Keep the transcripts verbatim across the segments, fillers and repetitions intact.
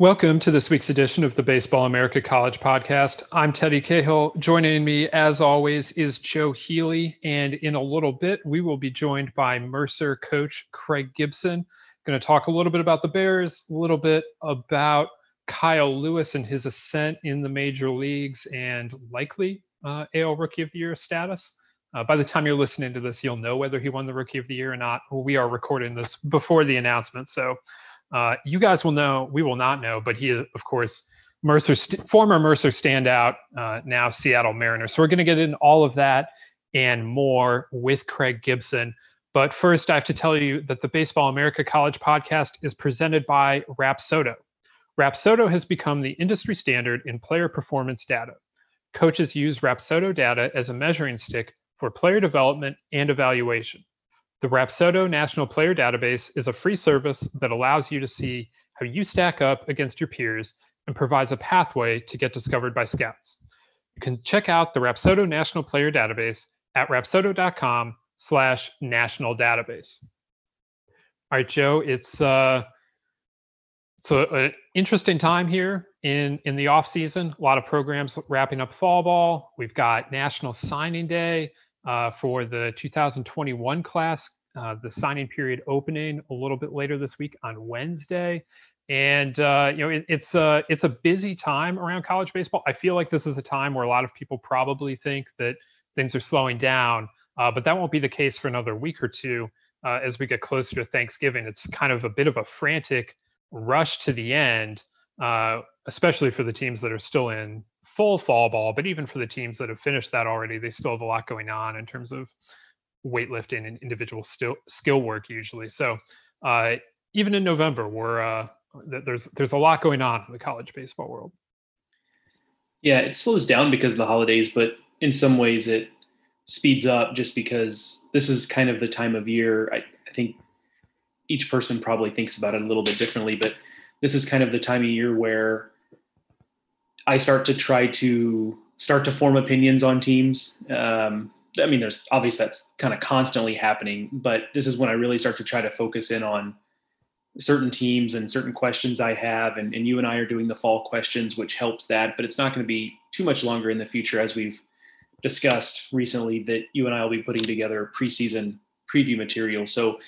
Welcome to this week's edition of the Baseball America College Podcast. I'm Teddy Cahill. Joining me, as always, is Joe Healy. And in a little bit, we will be joined by Mercer coach Craig Gibson. Going to talk a little bit about the Bears, a little bit about Kyle Lewis and his ascent in the major leagues and likely uh, A L Rookie of the Year status. Uh, by the time you're listening to this, you'll know whether he won the Rookie of the Year or not. We are recording this before the announcement, so... Uh, you guys will know, we will not know, but he is, of course, Mercer, st- former Mercer standout, uh, now Seattle Mariner. So we're going to get into all of that and more with Craig Gibson. But first, I have to tell you that the Baseball America College Podcast is presented by Rapsodo. Rapsodo has become the industry standard in player performance data. Coaches use Rapsodo data as a measuring stick for player development and evaluation. The Rapsodo National Player Database is a free service that allows you to see how you stack up against your peers and provides a pathway to get discovered by scouts. You can check out the Rapsodo National Player Database at rapsodo.com slash national database. All right, Joe, it's uh, it's an interesting time here in, in the off season. A lot of programs wrapping up fall ball. We've got National Signing Day. Uh, for the two thousand twenty-one class, uh, the signing period opening a little bit later this week on Wednesday, and uh, you know it, it's a it's a busy time around college baseball. I feel like this is a time where a lot of people probably think that things are slowing down, uh, but that won't be the case for another week or two uh, as we get closer to Thanksgiving. It's kind of a bit of a frantic rush to the end, uh, especially for the teams that are still in full fall ball, but even for the teams that have finished that already, they still have a lot going on in terms of weightlifting and individual still, skill work usually. So uh, even in November, we're uh, there's there's a lot going on in the college baseball world. Yeah, it slows down because of the holidays, but in some ways it speeds up just because this is kind of the time of year. I, I think each person probably thinks about it a little bit differently, but this is kind of the time of year where I start to try to start to form opinions on teams. Um, I mean, there's obviously that's kind of constantly happening, but this is when I really start to try to focus in on certain teams and certain questions I have. And, and you and I are doing the fall questions, which helps that, but it's not going to be too much longer in the future, as we've discussed recently, that you and I will be putting together preseason preview material. So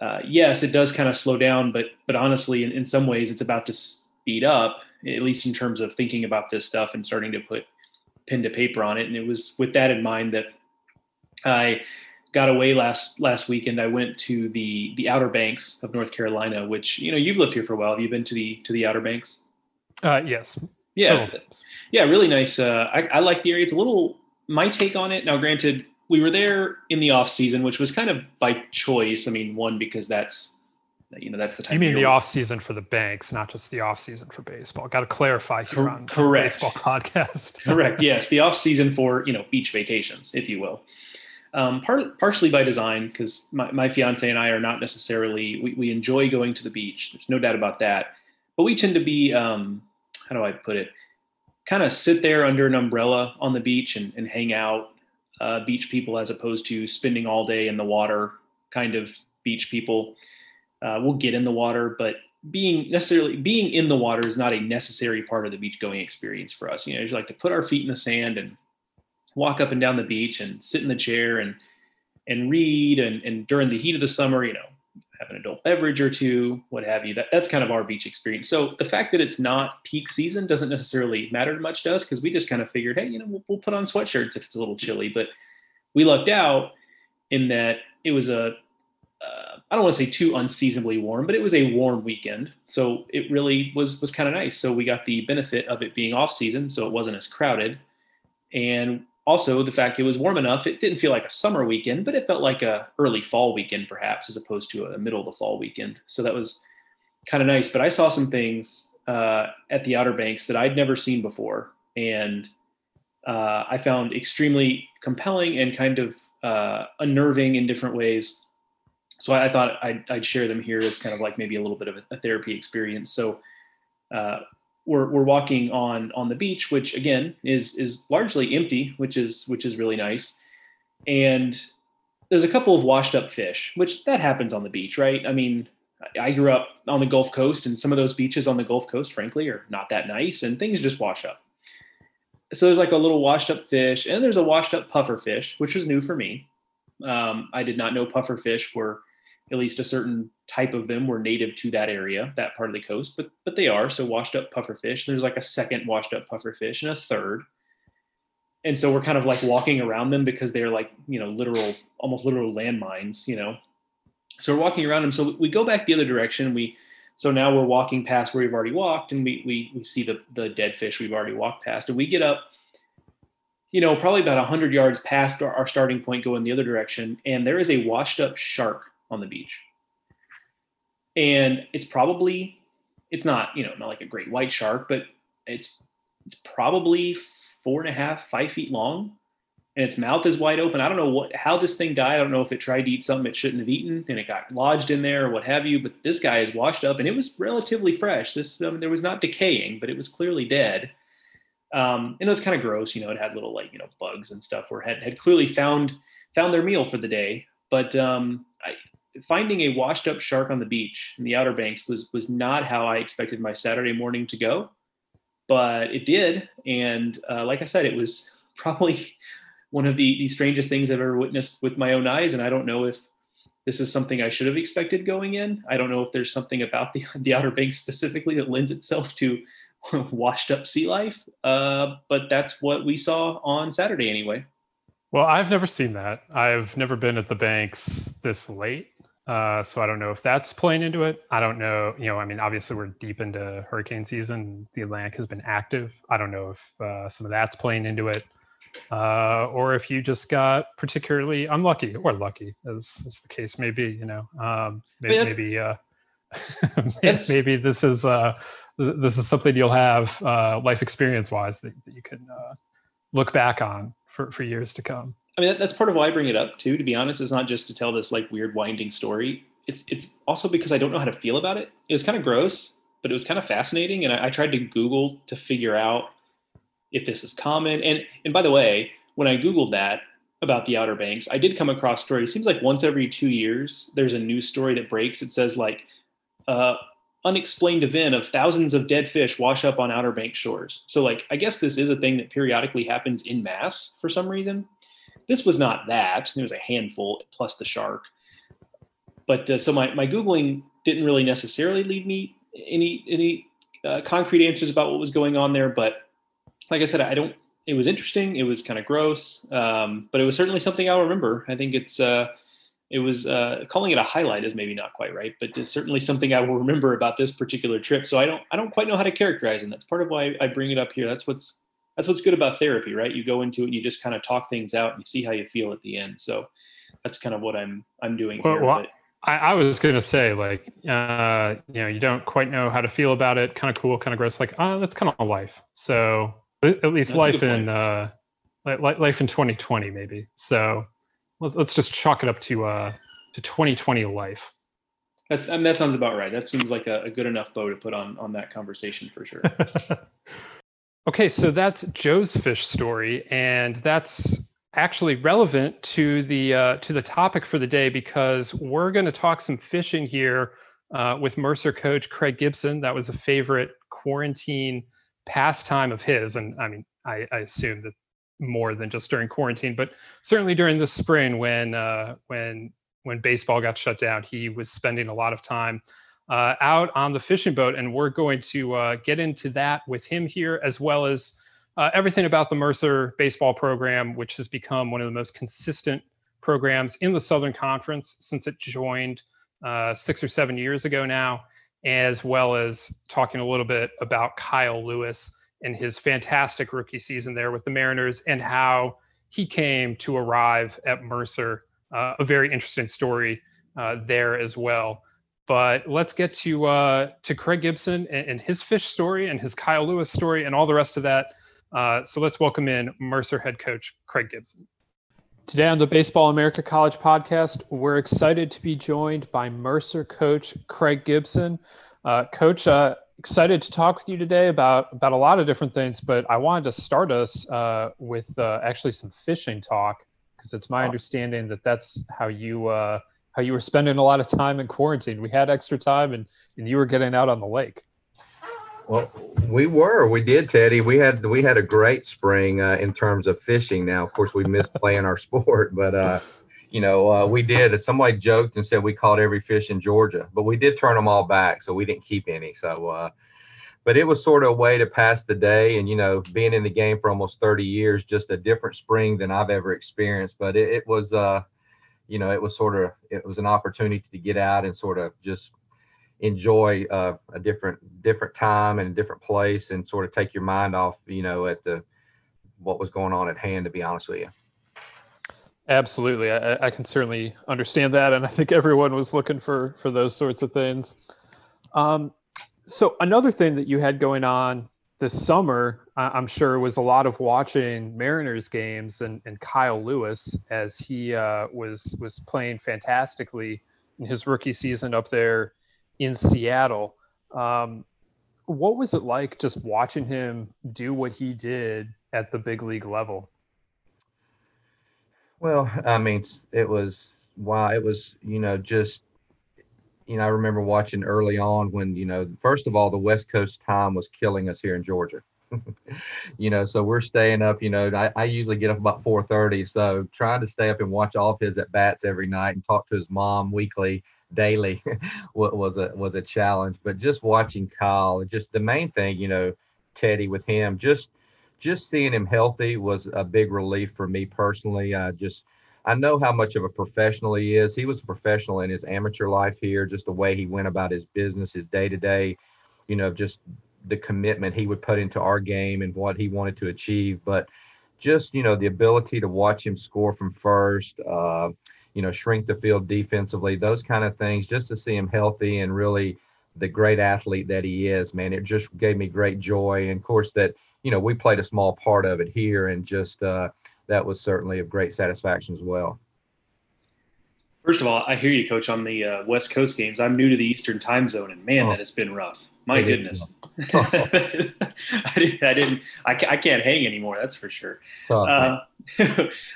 uh, yes, it does kind of slow down, but, but honestly, in, in some ways it's about to speed up, at least in terms of thinking about this stuff and starting to put pen to paper on it. And it was with that in mind that I got away last, last weekend. I went to the, the Outer Banks of North Carolina, which, you know, you've lived here for a while. Have you been to the, to the Outer Banks? Uh, yes. Yeah. Yeah. Really nice. Uh, I, I like the area. It's a little, my take on it. Now, granted, we were there in the off season, which was kind of by choice. I mean, one, because that's, you know, that's the time. You mean the off season for the Banks, not just the off season for baseball. Got to clarify here on the Baseball Podcast. Correct. Yes. The off season for, you know, beach vacations, if you will. Um, part, partially by design, because my, my fiance and I are not necessarily, we, we enjoy going to the beach. There's no doubt about that, but we tend to be, um, how do I put it? Kind of sit there under an umbrella on the beach and, and hang out, uh, beach people, as opposed to spending all day in the water kind of beach people. Uh, we'll get in the water, but being necessarily being in the water is not a necessary part of the beach going experience for us. You know, we like to put our feet in the sand and walk up and down the beach and sit in the chair and, and read. And, and during the heat of the summer, you know, have an adult beverage or two, what have you. That that's kind of our beach experience. So the fact that it's not peak season doesn't necessarily matter much to us, because we just kind of figured, hey, you know, we'll, we'll put on sweatshirts if it's a little chilly. But we lucked out in that it was a, uh, I don't want to say too unseasonably warm, but it was a warm weekend. So it really was, was kind of nice. So we got the benefit of it being off season, so it wasn't as crowded. And also the fact it was warm enough, it didn't feel like a summer weekend, but it felt like a early fall weekend, perhaps, as opposed to a middle of the fall weekend. So that was kind of nice. But I saw some things uh, at the Outer Banks that I'd never seen before. And uh, I found extremely compelling and kind of uh, unnerving in different ways. So I, I thought I'd, I'd share them here as kind of like maybe a little bit of a therapy experience. So uh, We're we're walking on on the beach, which again is is largely empty, which is which is really nice. And there's a couple of washed up fish, which that happens on the beach, right? I mean, I grew up on the Gulf Coast, and some of those beaches on the Gulf Coast, frankly, are not that nice, and things just wash up. So there's like a little washed up fish, and there's a washed up puffer fish, which was new for me. Um, I did not know puffer fish were, at least a certain type of them, were native to that area, that part of the coast, but but they are. So washed up pufferfish. There's like a second washed up pufferfish and a third. And so we're kind of like walking around them because they're like, you know, literal, almost literal landmines, you know. So we're walking around them. So we go back the other direction. We so now we're walking past where we've already walked, and we we we see the the dead fish we've already walked past, and we get up, you know, probably about one hundred yards past our, our starting point going the other direction, and there is a washed up shark on the beach. And it's probably, it's not, you know, not like a great white shark, but it's it's probably four and a half, five feet long, and its mouth is wide open. I don't know what how this thing died. I don't know if it tried to eat something it shouldn't have eaten and it got lodged in there or what have you, but this guy is washed up, and it was relatively fresh. This, I mean, there was not decaying, but it was clearly dead. Um, and it was kind of gross, you know, it had little, like, you know, bugs and stuff, or had, had clearly found found their meal for the day. But um, I finding a washed up shark on the beach in the Outer Banks was, was not how I expected my Saturday morning to go, but it did. And uh, like I said, it was probably one of the, the strangest things I've ever witnessed with my own eyes. And I don't know if this is something I should have expected going in. I don't know if there's something about the, the Outer Banks specifically that lends itself to washed up sea life. Uh, but that's what we saw on Saturday anyway. Well, I've never seen that. I've never been at the banks this late. Uh, so I don't know if that's playing into it. I don't know. You know, I mean, obviously we're deep into hurricane season. The Atlantic has been active. I don't know if uh, some of that's playing into it, uh, or if you just got particularly unlucky or lucky, as, as the case may be. You know, um, maybe I mean, maybe, uh, maybe this is uh, this is something you'll have uh, life experience wise that, that you can uh, look back on for, for years to come. I mean, that's part of why I bring it up too, to be honest. It's not just to tell this like weird winding story. It's it's also because I don't know how to feel about it. It was kind of gross, but it was kind of fascinating. And I, I tried to Google to figure out if this is common. And and by the way, when I Googled that about the Outer Banks, I did come across stories. It seems like once every two years, there's a news story that breaks. It says like, uh, unexplained event of thousands of dead fish wash up on Outer Banks shores. So like, I guess this is a thing that periodically happens in mass for some reason. This was not that. It was a handful plus the shark. But uh, so my, my Googling didn't really necessarily lead me any any uh, concrete answers about what was going on there. But like I said, I don't. It was interesting. It was kind of gross, um, but it was certainly something I'll remember. I think it's uh, it was uh, calling it a highlight is maybe not quite right, but it's certainly something I will remember about this particular trip. So I don't I don't quite know how to characterize it. That's part of why I bring it up here. That's what's. That's what's good about therapy, right? You go into it and you just kind of talk things out and you see how you feel at the end. So that's kind of what I'm I'm doing well, here. Well, I, I was going to say, like, uh, you know, you don't quite know how to feel about it. Kind of cool, kind of gross. Like, oh, that's kind of life. So at least life in uh, life in twenty twenty, maybe. So let's just chalk it up to uh, to twenty twenty life. That, I mean, that sounds about right. That seems like a, a good enough bow to put on on that conversation for sure. Okay, so that's Joe's fish story, and that's actually relevant to the uh, to the topic for the day, because we're going to talk some fishing here uh, with Mercer coach Craig Gibson. That was a favorite quarantine pastime of his. And I mean, I, I assume that more than just during quarantine, but certainly during the spring when uh, when when baseball got shut down, he was spending a lot of time uh, out on the fishing boat. And we're going to uh, get into that with him here, as well as uh, everything about the Mercer baseball program, which has become one of the most consistent programs in the Southern Conference since it joined uh, six or seven years ago now, as well as talking a little bit about Kyle Lewis and his fantastic rookie season there with the Mariners and how he came to arrive at Mercer. Uh, a very interesting story uh, there as well. But let's get to uh, to Craig Gibson and, and his fish story and his Kyle Lewis story and all the rest of that. Uh, so let's welcome in Mercer head coach Craig Gibson. Today on the Baseball America College podcast, we're excited to be joined by Mercer coach Craig Gibson. Uh, coach, uh, excited to talk with you today about, about a lot of different things, but I wanted to start us uh, with uh, actually some fishing talk, because it's my understanding that that's how you uh, how you were spending a lot of time in quarantine. We had extra time, and, and you were getting out on the lake. Well, we were. We did, Teddy. We had we had a great spring uh, in terms of fishing. Now, of course, we missed playing our sport, but uh, you know, uh, we did. Somebody joked and said we caught every fish in Georgia, but we did turn them all back, so we didn't keep any. So, uh, but it was sort of a way to pass the day, and you know, being in the game for almost thirty years, just a different spring than I've ever experienced. But it, it was, uh, you know, it was sort of it was an opportunity to get out and sort of just enjoy uh, a different different time and a different place, and sort of take your mind off, you know, at the what was going on at hand, to be honest with you. Absolutely. I, I can certainly understand that. And I think everyone was looking for, for those sorts of things. Um, so another thing that you had going on this summer, I'm sure, was a lot of watching Mariners games and, and Kyle Lewis, as he uh, was, was playing fantastically in his rookie season up there in Seattle. Um, what was it like just watching him do what he did at the big league level? Well, I mean, it was, wow, it was, you know, just, you know, I remember watching early on when, you know, first of all, the West Coast time was killing us here in Georgia. You know, so we're staying up, you know, I, I usually get up about four thirty. So trying to stay up and watch all of his at-bats every night and talk to his mom weekly, daily was a was a challenge. But just watching Kyle, just the main thing, you know, Teddy, with him, just just seeing him healthy was a big relief for me personally. I just I know how much of a professional he is. He was a professional in his amateur life here, just the way he went about his business, his day-to-day, you know, just the commitment he would put into our game and what he wanted to achieve. But just, you know, the ability to watch him score from first, uh you know, shrink the field defensively, those kind of things, just to see him healthy and really the great athlete that he is, man, it just gave me great joy. And of course that, you know, we played a small part of it here, and just uh, that was certainly of great satisfaction as well. First of all, I hear you, Coach, on the uh, West Coast games. I'm new to the Eastern time zone, and man, oh. that has been rough. My goodness. Oh. I didn't, I, didn't I, I can't hang anymore. That's for sure. Oh, uh,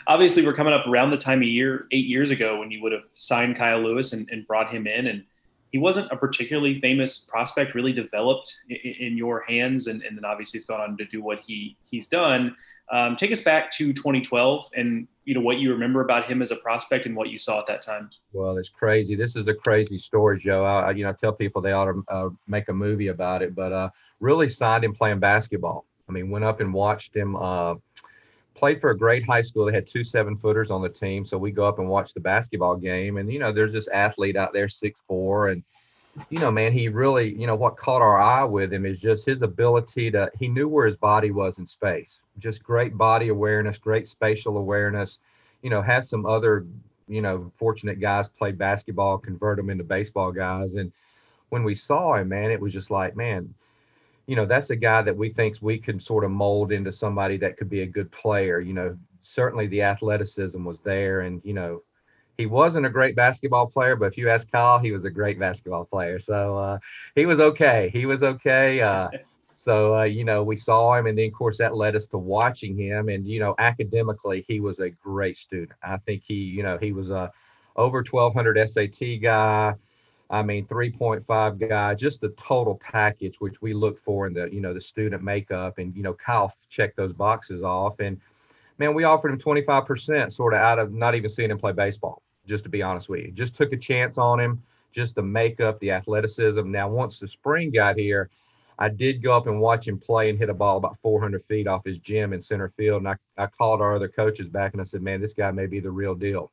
obviously we're coming up around the time of year, eight years ago, when you would have signed Kyle Lewis and, and brought him in. And he wasn't a particularly famous prospect, really developed in, in your hands. And, and then obviously he's gone on to do what he he's done. Um, take us back to twenty twelve and, you know, what you remember about him as a prospect and what you saw at that time. Well, it's crazy. This is a crazy story, Joe. I, you know, I tell people they ought to uh, make a movie about it, but uh, really signed him playing basketball. I mean, went up and watched him uh, play for a great high school. They had two seven footers on the team. So we go up and watch the basketball game, and, you know, there's this athlete out there, six four, and, you know, man, he really, you know, what caught our eye with him is just his ability to, he knew where his body was in space, just great body awareness, great spatial awareness, you know, has some other, you know, fortunate guys play basketball, convert them into baseball guys. And when we saw him, man, it was just like, man, you know, that's a guy that we think we can sort of mold into somebody that could be a good player. You know, certainly the athleticism was there, and, you know, he wasn't a great basketball player, but if you ask Kyle, he was a great basketball player. So uh, he was okay. He was okay. Uh, so, uh, you know, we saw him, and then, of course, that led us to watching him. And, you know, academically, he was a great student. I think he, you know, he was a over twelve hundred S A T guy, I mean, three point five guy, just the total package, which we look for in the, you know, the student makeup. And, you know, Kyle checked those boxes off. And, man, we offered him twenty-five percent sort of out of not even seeing him play baseball, just to be honest with you. Just took a chance on him, just the makeup, the athleticism. Now, once the spring got here, I did go up and watch him play and hit a ball about four hundred feet off his gym in center field. And I, I called our other coaches back and I said, man, this guy may be the real deal.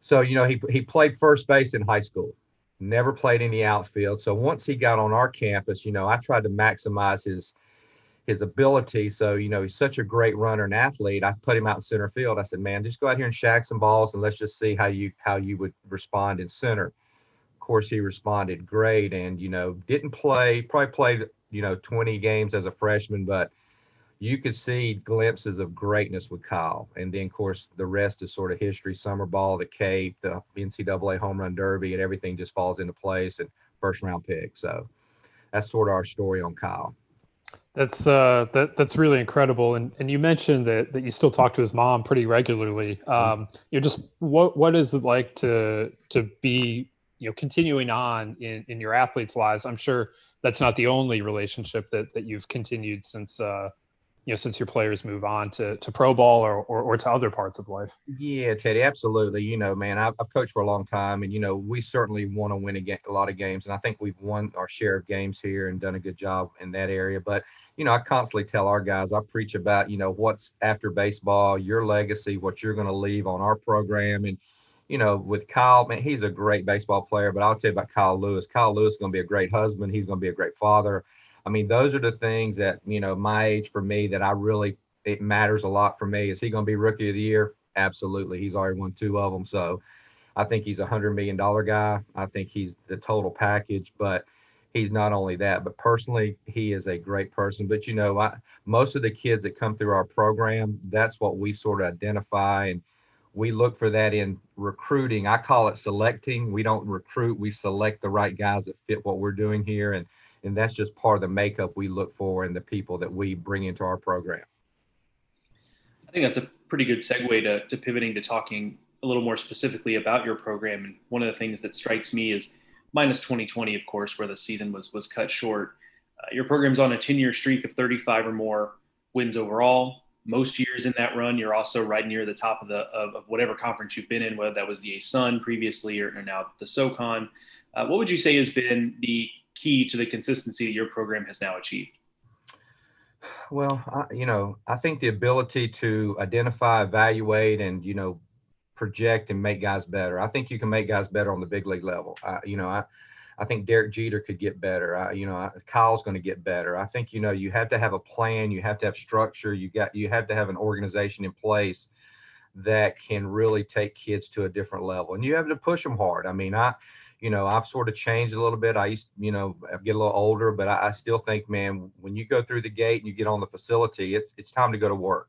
So, you know, he he played first base in high school, never played any outfield. So once he got on our campus, you know, I tried to maximize his his ability. So, you know, he's such a great runner and athlete. I put him out in center field. I said, man, just go out here and shag some balls and let's just see how you how you would respond in center. Of course, he responded great and, you know, didn't play, probably played, you know, twenty games as a freshman, but you could see glimpses of greatness with Kyle. And then, of course, the rest is sort of history. Summer ball, the Cape, the N C double A home run derby, and everything just falls into place, and first round pick. So that's sort of our story on Kyle. That's uh, that that's really incredible. And and you mentioned that that you still talk to his mom pretty regularly. Um, you know, just what what is it like to to be, you know, continuing on in, in your athletes' lives? I'm sure that's not the only relationship that that you've continued since uh, you know, since your players move on to, to pro ball or, or, or to other parts of life. Yeah, Teddy, absolutely. You know, man, I've, I've coached for a long time, and, you know, we certainly want to win a, ga- a lot of games. And I think we've won our share of games here and done a good job in that area. But, you know, I constantly tell our guys, I preach about, you know, what's after baseball, your legacy, what you're going to leave on our program. And, you know, with Kyle, man, he's a great baseball player, but I'll tell you about Kyle Lewis. Kyle Lewis is going to be a great husband. He's going to be a great father. I mean, those are the things that, you know, my age for me that I really, it matters a lot for me. Is he going to be rookie of the year? Absolutely. He's already won two of them. So I think he's a hundred million dollar guy. I think he's the total package, but he's not only that, but personally, he is a great person. But, you know, I, most of the kids that come through our program, that's what we sort of identify. And we look for that in recruiting. I call it selecting. We don't recruit. We select the right guys that fit what we're doing here. And And that's just part of the makeup we look for and the people that we bring into our program. I think that's a pretty good segue to, to pivoting to talking a little more specifically about your program. And one of the things that strikes me is, minus twenty twenty, of course, where the season was was cut short, uh, your program's on a ten-year streak of thirty-five or more wins overall. Most years in that run, you're also right near the top of the of, of whatever conference you've been in, whether that was the A S U N previously or, or now the SoCon. Uh, what would you say has been the key to the consistency that your program has now achieved? Well, I, you know, I think the ability to identify, evaluate, and, you know, project and make guys better. I think you can make guys better on the big league level. I, you know, I, I think Derek Jeter could get better. I, you know, I, Kyle's going to get better. I think, you know, you have to have a plan. You have to have structure. You got, you have to have an organization in place that can really take kids to a different level, and you have to push them hard. I mean, I, You know, I've sort of changed a little bit. I used, you know, I get a little older, but I, I still think, man, when you go through the gate and you get on the facility, it's it's time to go to work.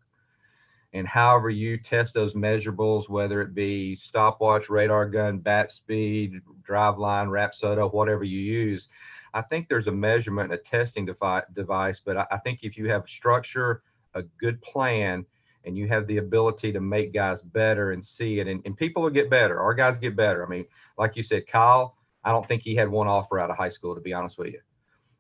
And however you test those measurables, whether it be stopwatch, radar gun, bat speed, drive line, Rapsodo, whatever you use, I think there's a measurement and a testing defi- device. But I, I think if you have structure, a good plan, and you have the ability to make guys better and see it, and, and people will get better. Our guys get better. I mean, like you said, Kyle, I don't think he had one offer out of high school, to be honest with you.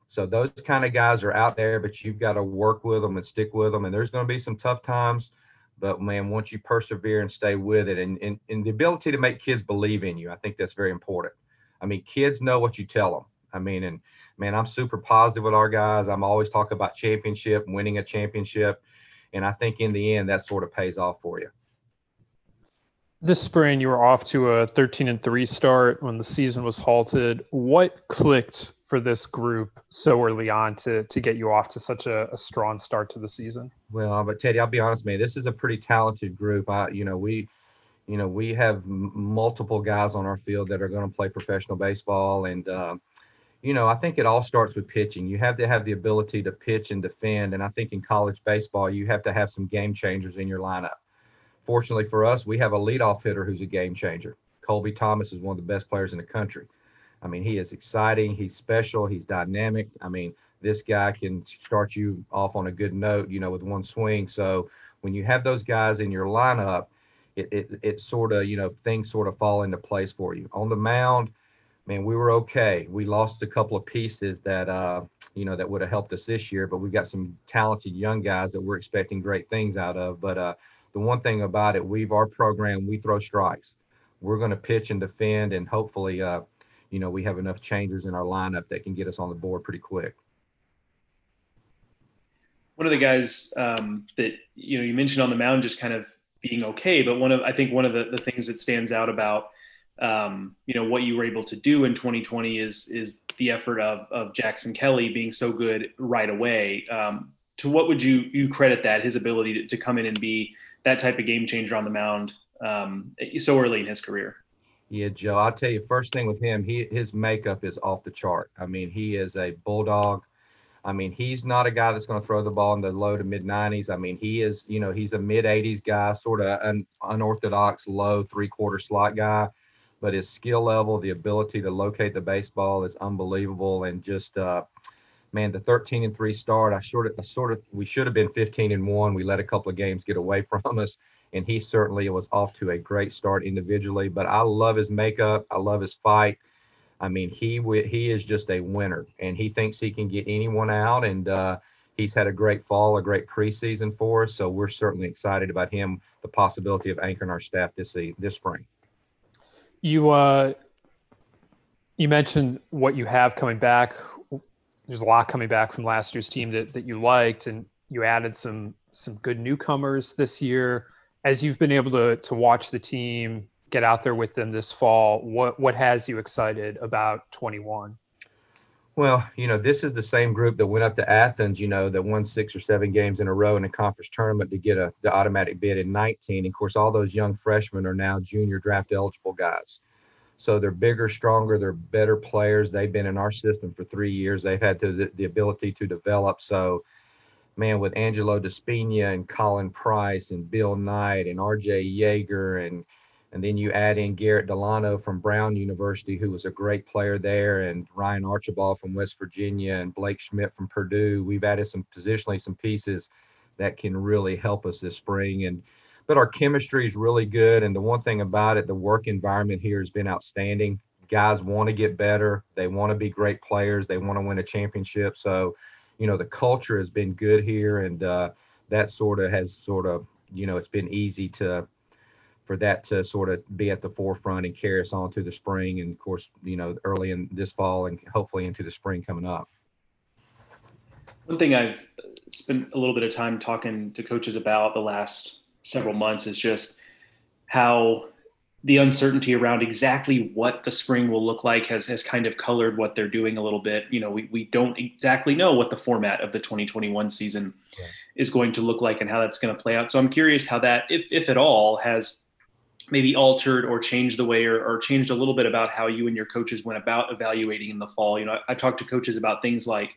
So those kind of guys are out there, but you've got to work with them and stick with them. And there's going to be some tough times, but man, once you persevere and stay with it, and, and, and the ability to make kids believe in you, I think that's very important. I mean, kids know what you tell them. I mean, and man, I'm super positive with our guys. I'm always talking about championship, winning a championship. And I think in the end, that sort of pays off for you. This spring, you were off to a thirteen and three start when the season was halted. What clicked for this group so early on to to get you off to such a, a strong start to the season? Well, but Teddy, I'll be honest, man, this is a pretty talented group. I, you know, we, you know, we have m- multiple guys on our field that are going to play professional baseball, and um, you know, I think it all starts with pitching. You have to have the ability to pitch and defend. And I think in college baseball, you have to have some game changers in your lineup. Fortunately for us, we have a leadoff hitter who's a game changer. Colby Thomas is one of the best players in the country. I mean, he is exciting. He's special. He's dynamic. I mean, this guy can start you off on a good note, you know, with one swing. So when you have those guys in your lineup, it it, it sort of, you know, things sort of fall into place for you. On the mound, man, we were okay. We lost a couple of pieces that, uh, you know, that would have helped us this year, but we got some talented young guys that we're expecting great things out of. But uh, the one thing about it, we've our program, we throw strikes. We're going to pitch and defend, and hopefully, uh, you know, we have enough changers in our lineup that can get us on the board pretty quick. One of the guys um, that, you know, you mentioned on the mound just kind of being okay, but one of, I think one of the, the things that stands out about, um, you know, what you were able to do in twenty twenty is, is the effort of, of Jackson Kelly being so good right away. Um, to what would you, you credit that, his ability to, to come in and be that type of game changer on the mound um, so early in his career? Yeah, Joe, I'll tell you, first thing with him, he, his makeup is off the chart. I mean, he is a bulldog. I mean, he's not a guy that's going to throw the ball in the low to mid nineties. I mean, he is, you know, he's a mid eighties guy, sort of an unorthodox low three quarter slot guy, but his skill level, the ability to locate the baseball is unbelievable. And just, uh, man, the thirteen and three start, I sort of, I sort of, we should have been fifteen and one. We let a couple of games get away from us, and he certainly was off to a great start individually, but I love his makeup. I love his fight. I mean, he he is just a winner, and he thinks he can get anyone out, and uh, he's had a great fall, a great preseason for us, so we're certainly excited about him, the possibility of anchoring our staff this this spring. You, uh, you mentioned what you have coming back. There's a lot coming back from last year's team that, that you liked, and you added some some good newcomers this year. As you've been able to to watch the team get out there with them this fall, what what has you excited about twenty-one? Well, you know, this is the same group that went up to Athens, you know, that won six or seven games in a row in a conference tournament to get a the automatic bid in nineteen. Of course, all those young freshmen are now junior draft eligible guys. So they're bigger, stronger, they're better players. They've been in our system for three years. They've had to, the, the ability to develop. So, man, with Angelo Despina and Colin Price and Bill Knight and R J Yeager and And then you add in Garrett Delano from Brown University, who was a great player there, and Ryan Archibald from West Virginia and Blake Schmidt from Purdue. We've added some positionally some pieces that can really help us this spring. And but our chemistry is really good. And the one thing about it, the work environment here has been outstanding. Guys want to get better. They want to be great players. They want to win a championship. So, you know, the culture has been good here. And uh, that sort of has sort of, you know, it's been easy to for that to sort of be at the forefront and carry us on to the spring and, of course, you know, early in this fall and hopefully into the spring coming up. One thing I've spent a little bit of time talking to coaches about the last several months is just how the uncertainty around exactly what the spring will look like has, has kind of colored what they're doing a little bit. You know, we, we don't exactly know what the format of the twenty twenty-one season yeah. is going to look like and how that's going to play out. So I'm curious how that, if if at all, has maybe altered or changed the way or, or changed a little bit about how you and your coaches went about evaluating in the fall. You know, I've talked to coaches about things like,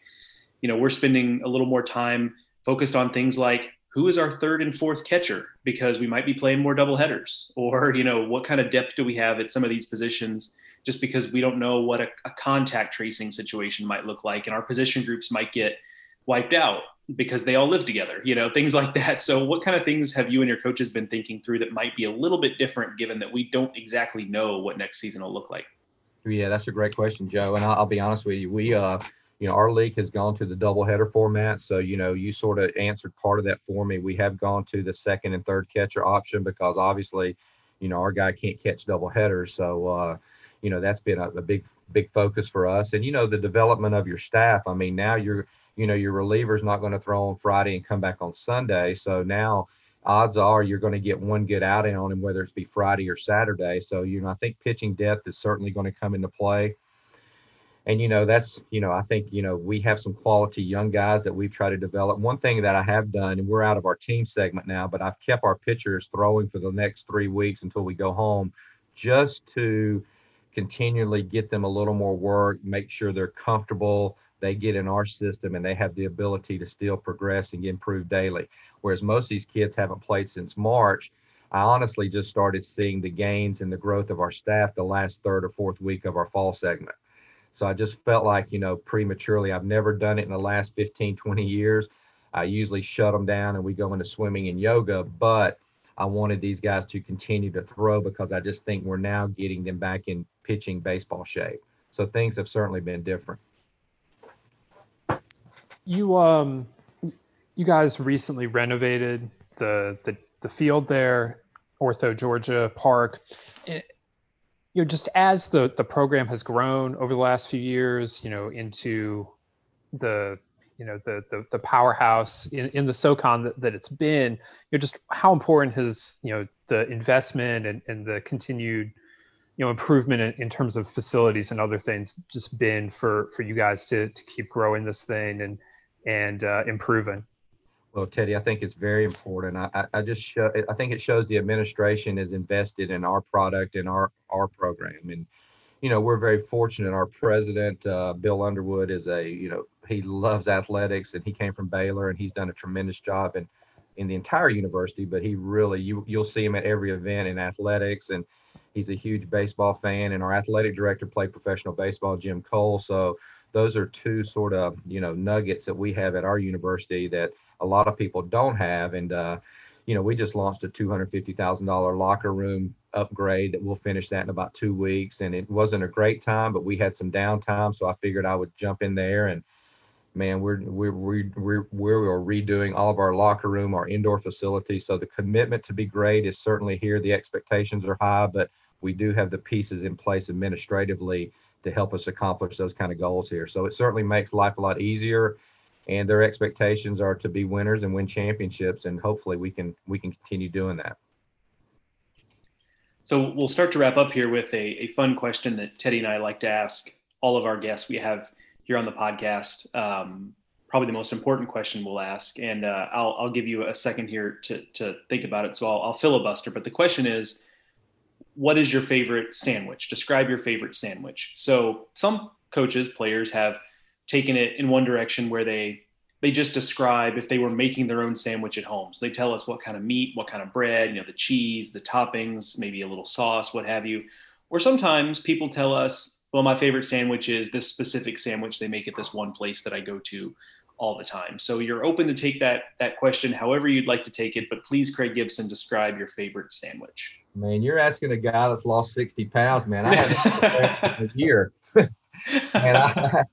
you know, we're spending a little more time focused on things like who is our third and fourth catcher, because we might be playing more double headers, or, you know, what kind of depth do we have at some of these positions, just because we don't know what a, a contact tracing situation might look like. And our position groups might get wiped out because they all live together, you know, things like that. So what kind of things have you and your coaches been thinking through that might be a little bit different, given that we don't exactly know what next season will look like? Yeah, that's a great question, Joe. And I'll, I'll be honest with you. We, uh, you know, our league has gone to the doubleheader format. So, you know, you sort of answered part of that for me. We have gone to the second and third catcher option because obviously, you know, our guy can't catch doubleheaders. So, uh, you know, that's been a, a big, big focus for us. And, you know, the development of your staff. I mean, now you're, you know, your reliever's not going to throw on Friday and come back on Sunday. So now odds are you're going to get one good outing on him, whether it's be Friday or Saturday. So, you know, I think pitching depth is certainly going to come into play. And, you know, that's, you know, I think, you know, we have some quality young guys that we've tried to develop. One thing that I have done, and we're out of our team segment now, but I've kept our pitchers throwing for the next three weeks until we go home, just to continually get them a little more work, make sure they're comfortable, they get in our system, and they have the ability to still progress and improve daily. Whereas most of these kids haven't played since March. I honestly just started seeing the gains and the growth of our staff the last third or fourth week of our fall segment. So I just felt like, you know, prematurely, I've never done it in the last fifteen, twenty years. I usually shut them down and we go into swimming and yoga, but I wanted these guys to continue to throw because I just think we're now getting them back in pitching baseball shape. So things have certainly been different. You um, you guys recently renovated the the, the field there, Ortho Georgia Park. It, you know, just as the the program has grown over the last few years, you know, into the you know the the, the powerhouse in, in the SoCon that, that it's been, you know, just how important has you know the investment and, and the continued you know improvement in, in terms of facilities and other things just been for for you guys to to keep growing this thing and and uh, improving? Well, Teddy, I think it's very important. I, I just show, I think it shows the administration is invested in our product and our our program. And you know, we're very fortunate. Our president, uh, Bill Underwood, is a you know he loves athletics, and he came from Baylor, and he's done a tremendous job in in the entire university. But he really you you'll see him at every event in athletics, and he's a huge baseball fan. And our athletic director played professional baseball, Jim Cole. So those are two sort of you know nuggets that we have at our university that a lot of people don't have. And, uh, you know, we just launched a two hundred fifty thousand dollars locker room upgrade that we'll finish that in about two weeks. And it wasn't a great time, but we had some downtime. So I figured I would jump in there and man, we're, we're, we're, we're, we're redoing all of our locker room, our indoor facilities. So the commitment to be great is certainly here. The expectations are high, but we do have the pieces in place administratively to help us accomplish those kind of goals here. So it certainly makes life a lot easier. And their expectations are to be winners and win championships, and hopefully we can we can continue doing that. So we'll start to wrap up here with a, a fun question that Teddy and I like to ask all of our guests we have here on the podcast. Um, probably the most important question we'll ask, and uh, I'll I'll give you a second here to to think about it. So I'll, I'll filibuster, but the question is, what is your favorite sandwich? Describe your favorite sandwich. So some coaches, players have taking it in one direction where they they just describe if they were making their own sandwich at home. So they tell us what kind of meat, what kind of bread, you know, the cheese, the toppings, maybe a little sauce, what have you. Or sometimes people tell us, well, my favorite sandwich is this specific sandwich they make at this one place that I go to all the time. So you're open to take that that question however you'd like to take it, but please, Craig Gibson, describe your favorite sandwich. Man, you're asking a guy that's lost sixty pounds, man. I haven't a year. And I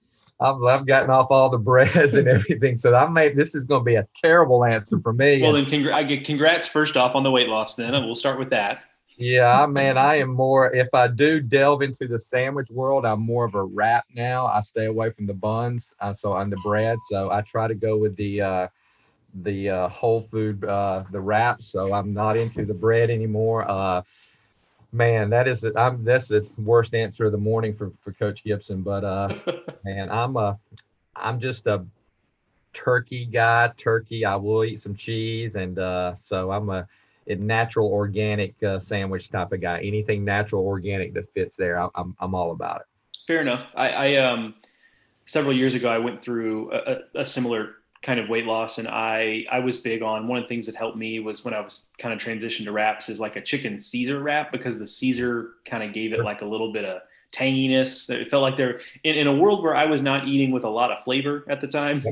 I've, I've gotten off all the breads and everything, so I may this is going to be a terrible answer for me. Well, then congr- I get congrats first off on the weight loss. Then we'll start with that. Yeah, man, I am more. If I do delve into the sandwich world, I'm more of a wrap now. I stay away from the buns, uh, so on the bread. So I try to go with the uh, the uh, whole food uh, the wrap. So I'm not into the bread anymore. Uh, Man, that is – I'm that's the worst answer of the morning for, for Coach Gibson. But, uh, man, I'm a, I'm just a turkey guy, turkey. I will eat some cheese, and uh, so I'm a, a natural organic uh, sandwich type of guy. Anything natural organic that fits there, I, I'm I'm all about it. Fair enough. I, I um several years ago I went through a, a similar kind of weight loss, and I I was big on one of the things that helped me was when I was kind of transitioned to wraps is like a chicken Caesar wrap, because the Caesar kind of gave it like a little bit of tanginess. It felt like there in, in a world where I was not eating with a lot of flavor at the time,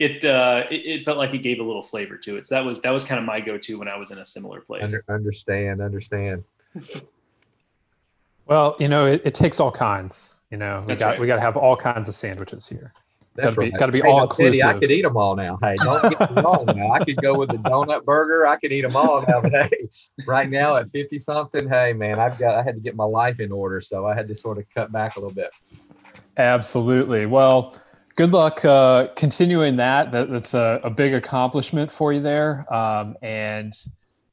it, uh, it it felt like it gave a little flavor to it. So that was that was kind of my go-to when I was in a similar place. Under, understand, understand. Well, you know, it, it takes all kinds. You know, we That's got right. we got to have all kinds of sandwiches here. That's gotta right. be, gotta be hey, all no, inclusive. Teddy, I could eat them all now. Hey, don't get me wrong now. I could go with the donut burger. I could eat them all now. But hey, right now at fifty something, hey man, I've got I had to get my life in order, so I had to sort of cut back a little bit. Absolutely. Well, good luck uh, continuing that. that that's a, a big accomplishment for you there, um, and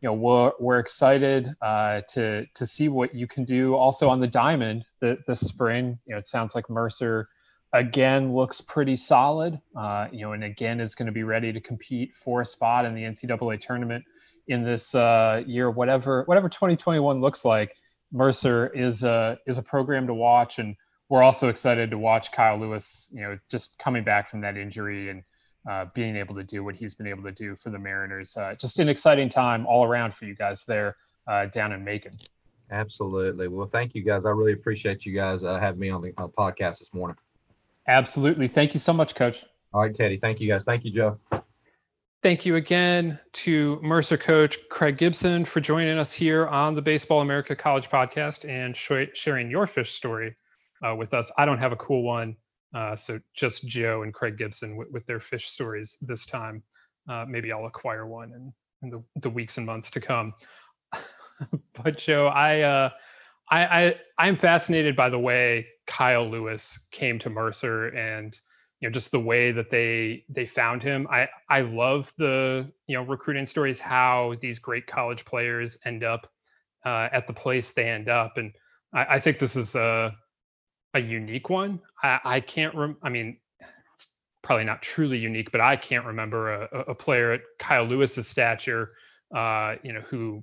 you know we're we're excited uh, to to see what you can do also on the diamond the, this spring. You know, it sounds like Mercer again looks pretty solid, uh, you know, and again is going to be ready to compete for a spot in the N C double A tournament in this uh, year, whatever whatever twenty twenty-one looks like. Mercer is a is a program to watch, and we're also excited to watch Kyle Lewis, you know, just coming back from that injury and uh, being able to do what he's been able to do for the Mariners. Uh, just an exciting time all around for you guys there uh, down in Macon. Absolutely. Well, thank you guys. I really appreciate you guys uh, having me on the, on the podcast this morning. Absolutely. Thank you so much, Coach. All right, Teddy. Thank you, guys. Thank you, Joe. Thank you again to Mercer coach Craig Gibson for joining us here on the Baseball America College Podcast and sh- sharing your fish story. uh, with us. I don't have a cool one. Uh, so just Joe and Craig Gibson w- with their fish stories this time. Uh, maybe I'll acquire one in, in the, the weeks and months to come. But Joe, I, uh, I, I, I'm fascinated by the way Kyle Lewis came to Mercer and, you know, just the way that they, they found him. I, I love the, you know, recruiting stories, how these great college players end up uh, at the place they end up. And I, I think this is a, a unique one. I, I can't, rem- I mean, it's probably not truly unique, but I can't remember a, a player at Kyle Lewis's stature, uh, you know, who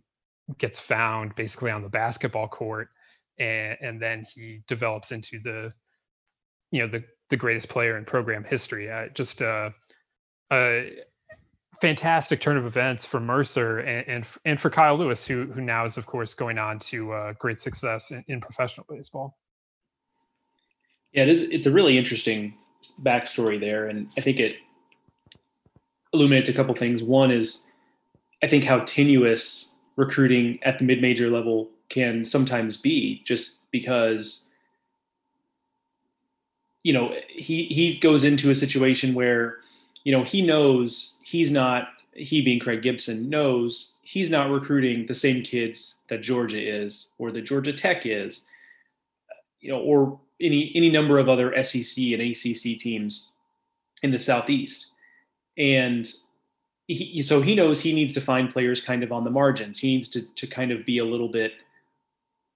gets found basically on the basketball court, and, and then he develops into the, you know, the, the greatest player in program history. Uh, just a, a fantastic turn of events for Mercer and, and, and for Kyle Lewis, who, who now is of course going on to uh, great success in, in professional baseball. Yeah, it is. It's a really interesting backstory there. And I think it illuminates a couple things. One is, I think, how tenuous recruiting at the mid-major level can sometimes be, just because, you know, he, he goes into a situation where, you know, he knows he's not, he being Craig Gibson, knows he's not recruiting the same kids that Georgia is, or that Georgia Tech is, you know, or any, any number of other S E C and A C C teams in the Southeast. And he, so he knows he needs to find players kind of on the margins. He needs to, to kind of be a little bit,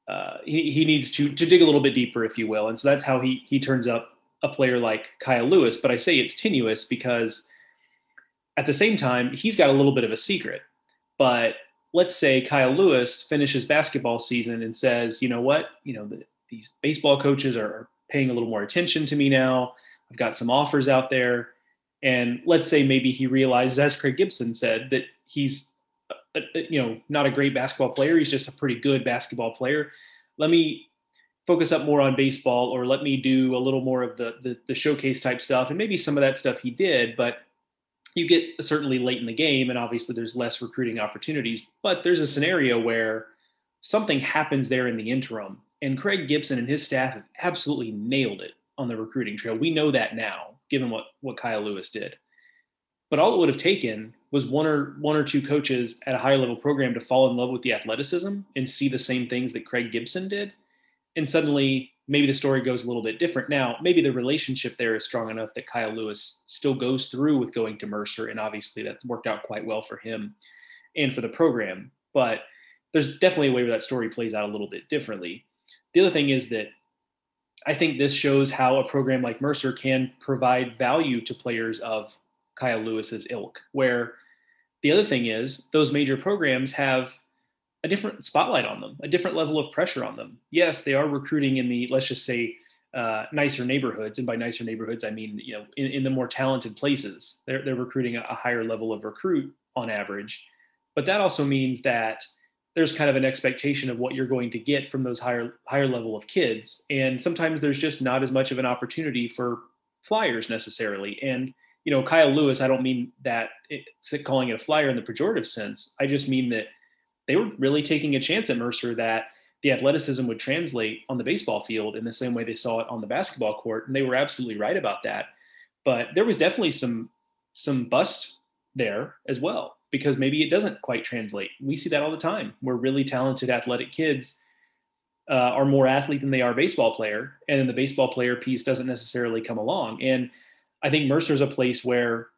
uh, he, he needs to, to dig a little bit deeper, if you will. And so that's how he, he turns up a player like Kyle Lewis. But I say it's tenuous because at the same time, he's got a little bit of a secret. But let's say Kyle Lewis finishes basketball season and says, you know what, you know, the, these baseball coaches are paying a little more attention to me now. I've got some offers out there. And let's say maybe he realizes, as Craig Gibson said, that he's, a, a, you know, not a great basketball player. He's just a pretty good basketball player. Let me focus up more on baseball, or let me do a little more of the, the, the showcase type stuff. And maybe some of that stuff he did, but you get certainly late in the game. And obviously there's less recruiting opportunities, but there's a scenario where something happens there in the interim. And Craig Gibson and his staff have absolutely nailed it on the recruiting trail. We know that now, given what, what Kyle Lewis did. But all it would have taken was one or one or two coaches at a higher level program to fall in love with the athleticism and see the same things that Craig Gibson did. And suddenly maybe the story goes a little bit different. Now, maybe the relationship there is strong enough that Kyle Lewis still goes through with going to Mercer. And obviously that's worked out quite well for him and for the program, but there's definitely a way where that story plays out a little bit differently. The other thing is that I think this shows how a program like Mercer can provide value to players of Kyle Lewis's ilk, where the other thing is those major programs have a different spotlight on them, a different level of pressure on them. Yes, they are recruiting in the, let's just say, uh, nicer neighborhoods. And by nicer neighborhoods, I mean, you know, in, in the more talented places. They're, they're recruiting a higher level of recruit on average. But that also means that there's kind of an expectation of what you're going to get from those higher higher level of kids. And sometimes there's just not as much of an opportunity for flyers necessarily. And, you know, Kyle Lewis, I don't mean that it's calling it a flyer in the pejorative sense. I just mean that they were really taking a chance at Mercer that the athleticism would translate on the baseball field in the same way they saw it on the basketball court. And they were absolutely right about that. But there was definitely some, some bust there as well, because maybe it doesn't quite translate. We see that all the time, where really talented athletic kids uh, are more athlete than they are baseball player. And then the baseball player piece doesn't necessarily come along. And I think Mercer's a place where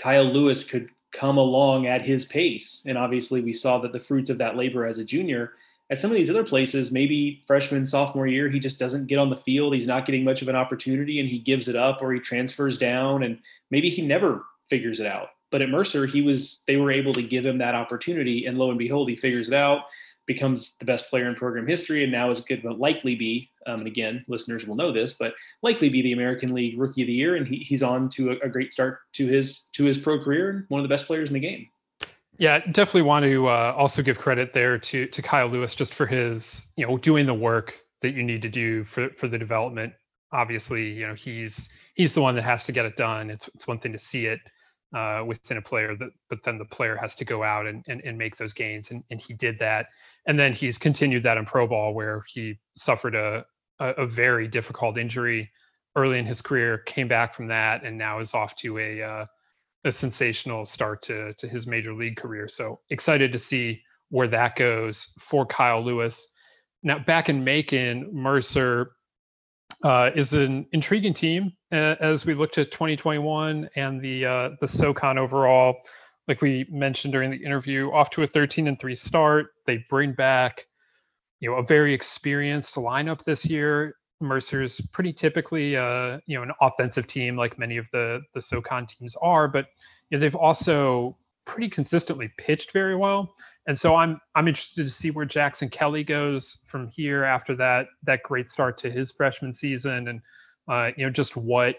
Kyle Lewis could come along at his pace. And obviously we saw that the fruits of that labor as a junior at some of these other places. Maybe freshman, sophomore year, he just doesn't get on the field. He's not getting much of an opportunity and he gives it up, or he transfers down and maybe he never figures it out. But at Mercer, he was, they were able to give him that opportunity, and lo and behold, he figures it out, becomes the best player in program history, and now is good, but likely be, um, and again, listeners will know this, but likely be the American League Rookie of the Year. And he, he's on to a, a great start to his, to his pro career, and one of the best players in the game. Yeah, definitely want to uh, also give credit there to, to Kyle Lewis, just for his, you know, doing the work that you need to do for, for the development. Obviously, you know, he's, he's the one that has to get it done. It's, it's one thing to see it Uh, within a player, that, but then the player has to go out and, and, and make those gains. And, and he did that. And then he's continued that in pro ball, where he suffered a, a, a very difficult injury early in his career, came back from that, and now is off to a uh, a sensational start to to his major league career. So excited to see where that goes for Kyle Lewis. Now, back in Macon, Mercer uh, is an intriguing team uh, as we look to twenty twenty-one and the uh, the SoCon overall. Like we mentioned during the interview, off to a thirteen and three start. They bring back, you know, a very experienced lineup this year. Mercer's pretty typically, uh, you know, an offensive team like many of the the SoCon teams are, but you know, they've also pretty consistently pitched very well. And so I'm I'm interested to see where Jackson Kelly goes from here after that that great start to his freshman season, and uh, you know, just what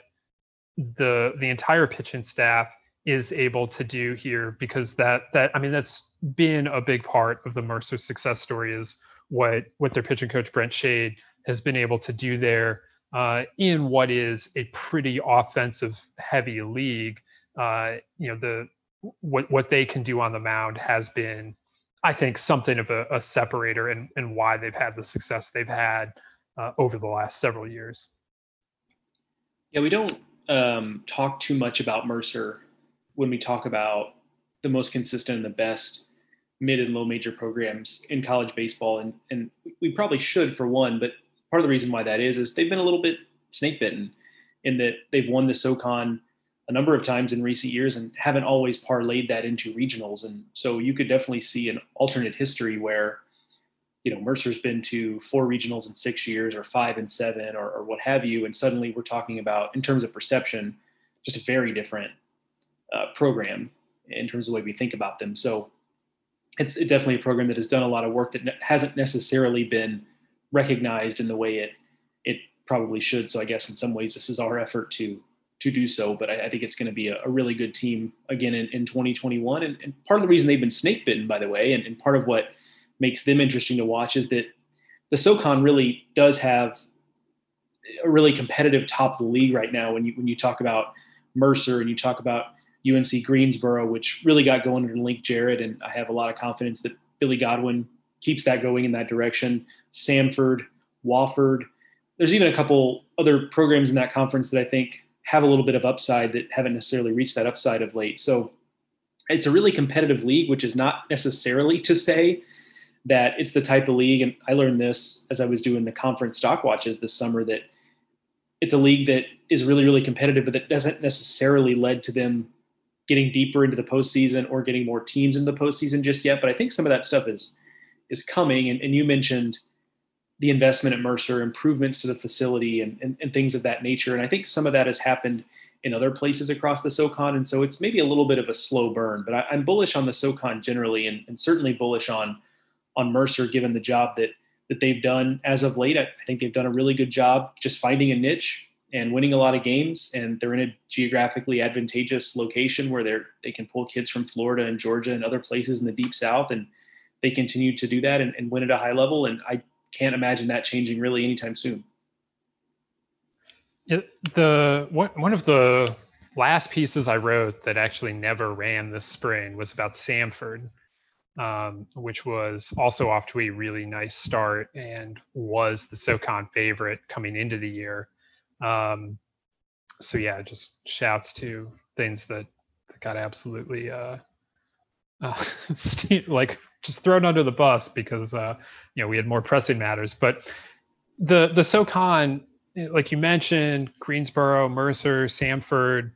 the the entire pitching staff is able to do here, because that that I mean that's been a big part of the Mercer success story, is what what their pitching coach Brent Shade has been able to do there uh, in what is a pretty offensive heavy league. Uh, you know, the what what they can do on the mound has been, I think, something of a, a separator and, and why they've had the success they've had uh, over the last several years. Yeah, we don't um, talk too much about Mercer when we talk about the most consistent and the best mid and low major programs in college baseball. And, and we probably should, for one, but part of the reason why that is, is they've been a little bit snake bitten in that they've won the SoCon a number of times in recent years and haven't always parlayed that into regionals. And so you could definitely see an alternate history where, you know, Mercer's been to four regionals in six years or five and seven or, or what have you. And suddenly we're talking about, in terms of perception, just a very different uh, program in terms of the way we think about them. So it's definitely a program that has done a lot of work that ne- hasn't necessarily been recognized in the way it, it probably should. So I guess in some ways this is our effort to, to do so, but I, I think it's going to be a, a really good team again in, in twenty twenty-one. And, and part of the reason they've been snake bitten, by the way, and, and part of what makes them interesting to watch is that the SoCon really does have a really competitive top of the league right now. When you, when you talk about Mercer and you talk about U N C Greensboro, which really got going under Link Jarrett, and I have a lot of confidence that Billy Godwin keeps that going in that direction. Samford, Wofford, there's even a couple other programs in that conference that I think have a little bit of upside that haven't necessarily reached that upside of late. So it's a really competitive league, which is not necessarily to say that it's the type of league. And I learned this as I was doing the conference stock watches this summer, that it's a league that is really, really competitive, but that doesn't necessarily lead to them getting deeper into the postseason or getting more teams in the postseason just yet. But I think some of that stuff is, is coming. And, and you mentioned the investment at Mercer, improvements to the facility and, and, and things of that nature. And I think some of that has happened in other places across the SoCon. And so it's maybe a little bit of a slow burn, but I, I'm bullish on the SoCon generally, and, and certainly bullish on, on Mercer, given the job that, that they've done as of late. I think they've done a really good job just finding a niche and winning a lot of games. And they're in a geographically advantageous location where they're, they can pull kids from Florida and Georgia and other places in the Deep South. And they continue to do that and, and win at a high level. And I can't imagine that changing really anytime soon. It, the one, one of the last pieces I wrote that actually never ran this spring was about Samford, um, which was also off to a really nice start and was the SoCon favorite coming into the year. Um, so yeah, just shouts to things that, that got absolutely uh, uh, like just thrown under the bus because, uh, you know, we had more pressing matters. But the the SoCon, like you mentioned, Greensboro, Mercer, Samford,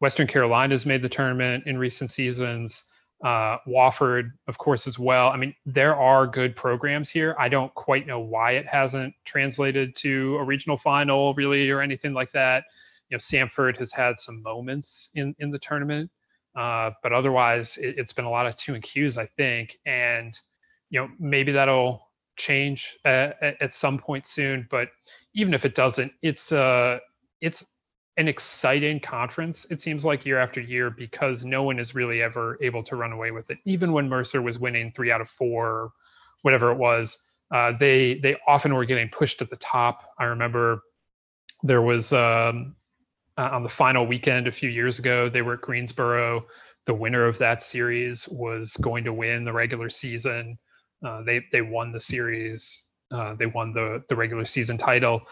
Western Carolina's made the tournament in recent seasons. Uh, Wofford, of course, as well. I mean, there are good programs here. I don't quite know why it hasn't translated to a regional final really or anything like that. You know, Samford has had some moments in, in the tournament. Uh, but otherwise, it, it's been a lot of two and Qs, I think. And, you know, maybe that'll change uh, at some point soon. But even if it doesn't, it's uh, it's an exciting conference, it seems like, year after year, because no one is really ever able to run away with it. Even when Mercer was winning three out of four, whatever it was, uh, they they often were getting pushed at the top. I remember there was... Um, Uh, on the final weekend a few years ago, they were at Greensboro. The winner of that series was going to win the regular season. Uh, they they won the series Uh, they won the the regular season title,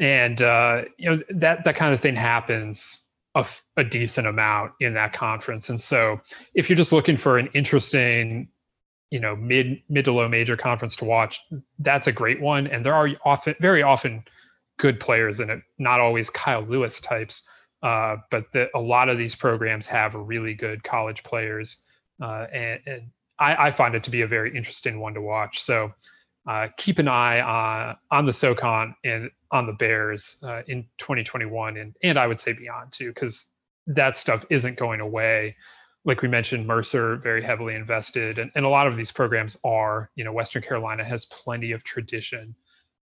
and uh, you know that that kind of thing happens a, a decent amount in that conference. And so, if you're just looking for an interesting, you know, mid mid to low major conference to watch, that's a great one. And there are often very often good players in it. Not always Kyle Lewis types, uh, but the, a lot of these programs have really good college players, uh, and, and I, I find it to be a very interesting one to watch. So. Uh, keep an eye on, on the SoCon and on the Bears uh, in twenty twenty-one, and, and I would say beyond too, because that stuff isn't going away. Like we mentioned, Mercer very heavily invested, and, and a lot of these programs are. You know, Western Carolina has plenty of tradition,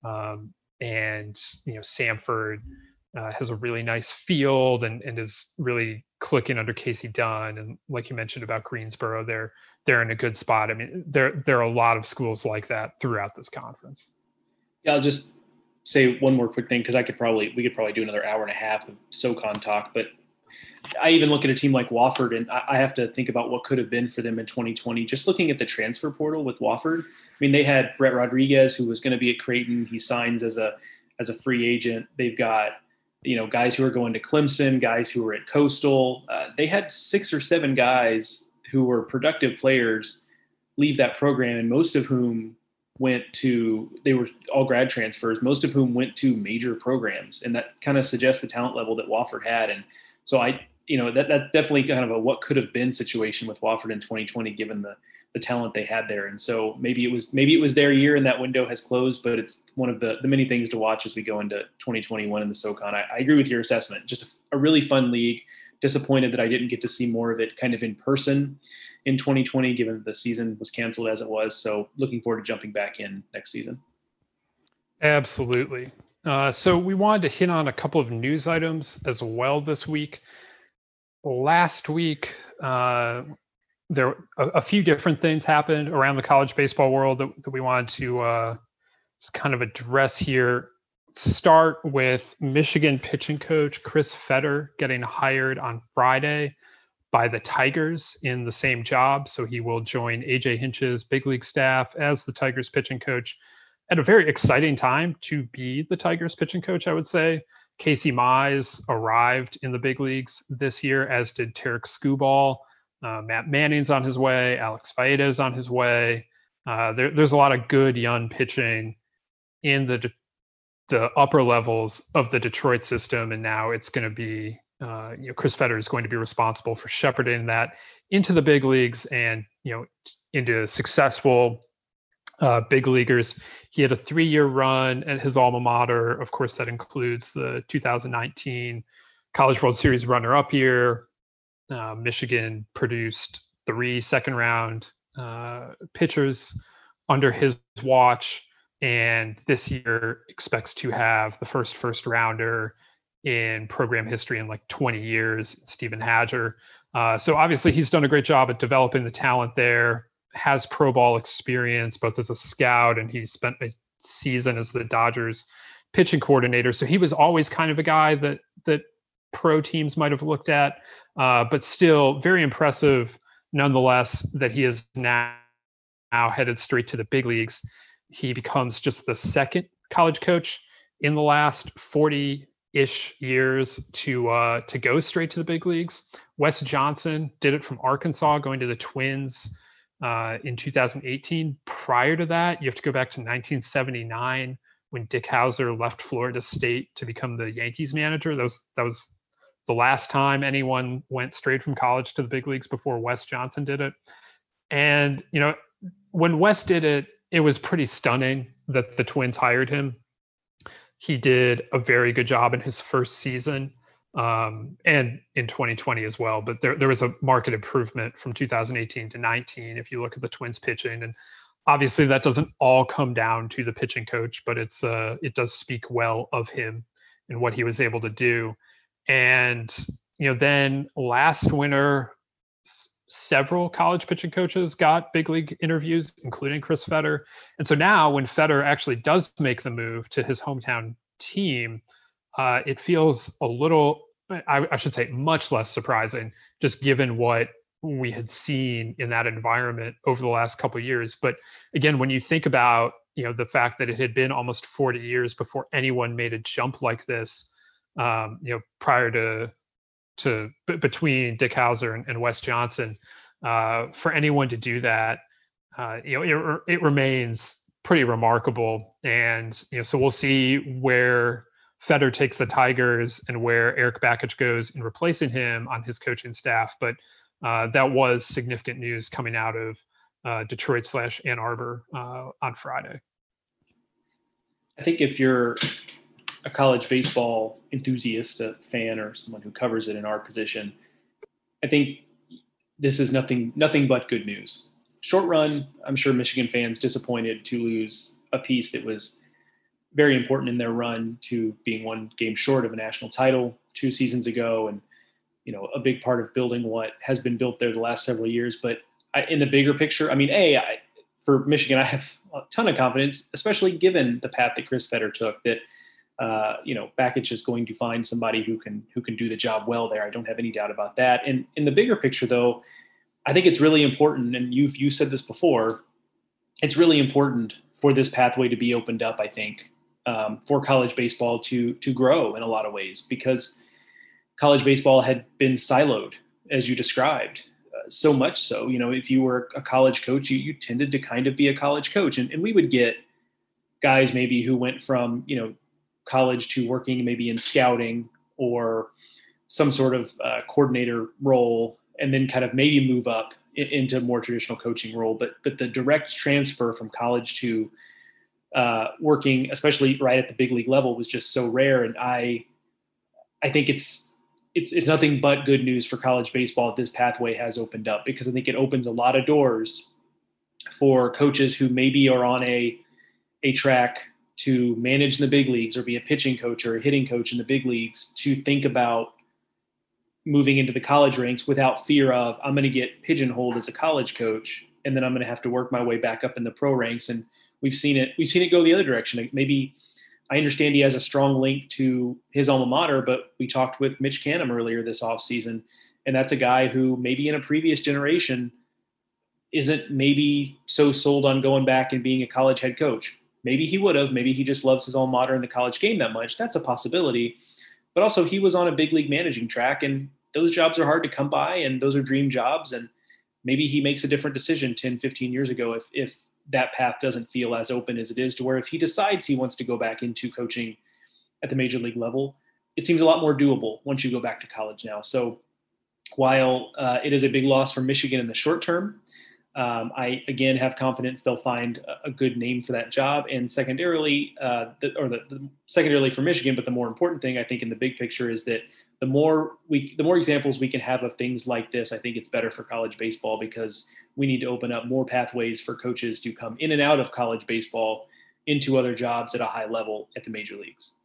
um, and you know, Samford uh, has a really nice field and, and is really clicking under Casey Dunn. And like you mentioned about Greensboro, they're they're in a good spot. I mean, there there are a lot of schools like that throughout this conference. Yeah, I'll just say one more quick thing, because I could probably we could probably do another hour and a half of SoCon talk. But I even look at a team like Wofford, and I have to think about what could have been for them in twenty twenty. Just looking at the transfer portal with Wofford, I mean, they had Brett Rodriguez, who was going to be at Creighton. He signs as a as a free agent. They've got, you know, guys who are going to Clemson, guys who are at Coastal. Uh, they had six or seven guys who were productive players leave that program, and most of whom went to, they were all grad transfers, most of whom went to major programs. And that kind of suggests the talent level that Wofford had. And so I, you know, that that's definitely kind of a what could have been situation with Wofford in twenty twenty, given the the talent they had there. And so maybe it was maybe it was their year, and that window has closed, but it's one of the, the many things to watch as we go into twenty twenty-one in the SoCon. I, I agree with your assessment. Just a, a really fun league. Disappointed that I didn't get to see more of it kind of in person in twenty twenty, given the season was canceled as it was. So looking forward to jumping back in next season. Absolutely. Uh, so we wanted to hit on a couple of news items as well this week. Last week, uh, there a, a few different things happened around the college baseball world that, that we wanted to uh, just kind of address here. Start with Michigan pitching coach Chris Fetter getting hired on Friday by the Tigers in the same job. So he will join A J Hinch's big league staff as the Tigers pitching coach at a very exciting time to be the Tigers pitching coach, I would say. Casey Mize arrived in the big leagues this year, as did Tarek Skubal. Uh, Matt Manning's on his way. Alex Faeda's on his way. Uh, there, there's a lot of good young pitching in the de- the upper levels of the Detroit system, and now it's going to be uh, you know, Chris Fetter is going to be responsible for shepherding that into the big leagues and you know into successful uh, big leaguers. He had a three-year run at his alma mater. Of course, that includes the two thousand nineteen College World Series runner-up year. Uh, Michigan produced three second-round uh, pitchers under his watch, and this year expects to have the first first-rounder in program history in like twenty years, Stephen Hadger. Uh, so obviously he's done a great job at developing the talent there, has pro ball experience both as a scout, and he spent a season as the Dodgers pitching coordinator. So he was always kind of a guy that that pro teams might have looked at. Uh, but still very impressive, nonetheless, that he is now, now headed straight to the big leagues. He becomes just the second college coach in the last forty-ish years to uh, to go straight to the big leagues. Wes Johnson did it from Arkansas, going to the Twins uh, in two thousand eighteen. Prior to that, you have to go back to nineteen seventy-nine when Dick Howser left Florida State to become the Yankees manager. That was that was the last time anyone went straight from college to the big leagues before Wes Johnson did it. And, you know, when Wes did it, it was pretty stunning that the Twins hired him. He did a very good job in his first season um, and in twenty twenty as well. But there, there was a market improvement from two thousand eighteen to nineteen if you look at the Twins pitching. And obviously that doesn't all come down to the pitching coach, but it's uh, it does speak well of him and what he was able to do. And, you know, then last winter, s- several college pitching coaches got big league interviews, including Chris Fetter. And so now when Fetter actually does make the move to his hometown team, uh, it feels a little, I, I should say, much less surprising, just given what we had seen in that environment over the last couple of years. But again, when you think about you know, the fact that it had been almost forty years before anyone made a jump like this, um, you know, prior to to b- between Dick Howser and, and Wes Johnson, uh, for anyone to do that, uh, you know, it, it remains pretty remarkable. And, you know, so we'll see where Fetter takes the Tigers and where Eric Bakich goes in replacing him on his coaching staff. But uh, that was significant news coming out of uh, Detroit slash Ann Arbor uh, on Friday. I think if you're a college baseball enthusiast, a fan, or someone who covers it in our position, I think this is nothing, nothing but good news. Short run, I'm sure Michigan fans disappointed to lose a piece that was very important in their run to being one game short of a national title two seasons ago. And, you know, a big part of building what has been built there the last several years. But I, in the bigger picture, I mean, A, I, for Michigan, I have a ton of confidence, especially given the path that Chris Fetter took, that, uh, you know, Bakich is going to find somebody who can, who can do the job well there. I don't have any doubt about that. And in the bigger picture though, I think it's really important. And you've, you said this before, it's really important for this pathway to be opened up, I think, Um, for college baseball to to grow in a lot of ways, because college baseball had been siloed, as you described, uh, so much so. You know, if you were a college coach, you, you tended to kind of be a college coach. And, and we would get guys maybe who went from, you know, college to working maybe in scouting or some sort of uh, coordinator role, and then kind of maybe move up in, into a more traditional coaching role. But but the direct transfer from college to Uh, working, especially right at the big league level, was just so rare. And I, I think it's, it's, it's nothing but good news for college baseball that this pathway has opened up, because I think it opens a lot of doors for coaches who maybe are on a, a track to manage in the big leagues or be a pitching coach or a hitting coach in the big leagues, to think about moving into the college ranks without fear of, I'm going to get pigeonholed as a college coach, and then I'm going to have to work my way back up in the pro ranks. And We've seen it. We've seen it go the other direction. Maybe, I understand he has a strong link to his alma mater, but we talked with Mitch Canham earlier this offseason, and that's a guy who maybe in a previous generation isn't maybe so sold on going back and being a college head coach. Maybe he would have. Maybe he just loves his alma mater and the college game that much. That's a possibility. But also, he was on a big league managing track, and those jobs are hard to come by, and those are dream jobs. And maybe he makes a different decision ten, fifteen years ago if if. that path doesn't feel as open as it is, to where if he decides he wants to go back into coaching at the major league level, it seems a lot more doable once you go back to college now. So while uh, it is a big loss for Michigan in the short term, um, I, again, have confidence they'll find a, a good name for that job. And secondarily, uh, the, or the, the secondarily for Michigan, but the more important thing, I think, in the big picture is that the more we, the more examples we can have of things like this, I think it's better for college baseball, because we need to open up more pathways for coaches to come in and out of college baseball into other jobs at a high level at the major leagues.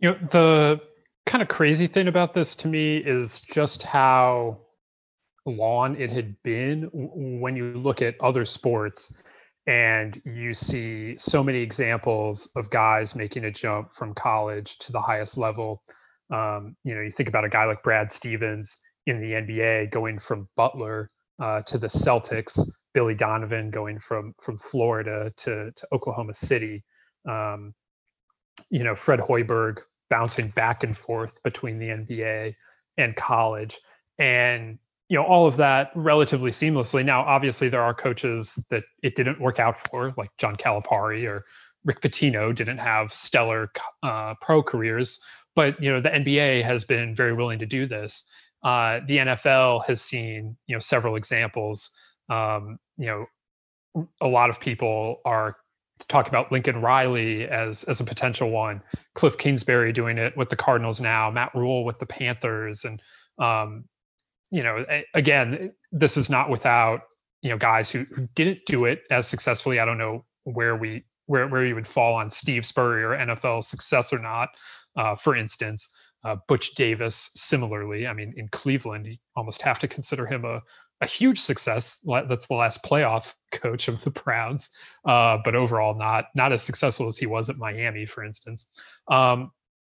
You know, the kind of crazy thing about this to me is just how long it had been. When you look at other sports and you see so many examples of guys making a jump from college to the highest level, um, you know, you think about a guy like Brad Stevens in the N B A going from Butler uh, to the Celtics, Billy Donovan going from from Florida to, to Oklahoma City, um, you know, Fred Hoiberg bouncing back and forth between the N B A and college, and, you know, all of that relatively seamlessly. Now, obviously, there are coaches that it didn't work out for, like John Calipari or Rick Pitino didn't have stellar uh, pro careers, but, you know, the N B A has been very willing to do this. Uh, the N F L has seen, you know, several examples. Um, you know, a lot of people are talking about Lincoln Riley as, as a potential one, Cliff Kingsbury doing it with the Cardinals now, Matt Rhule with the Panthers. And, um, you know, again, this is not without, you know, guys who, who didn't do it as successfully. I don't know where we, where, where you would fall on Steve Spurrier, N F L success or not, uh, for instance. Uh, Butch Davis, similarly, I mean, in Cleveland, you almost have to consider him a, a huge success. That's the last playoff coach of the Browns, uh, but overall not not as successful as he was at Miami, for instance. Um,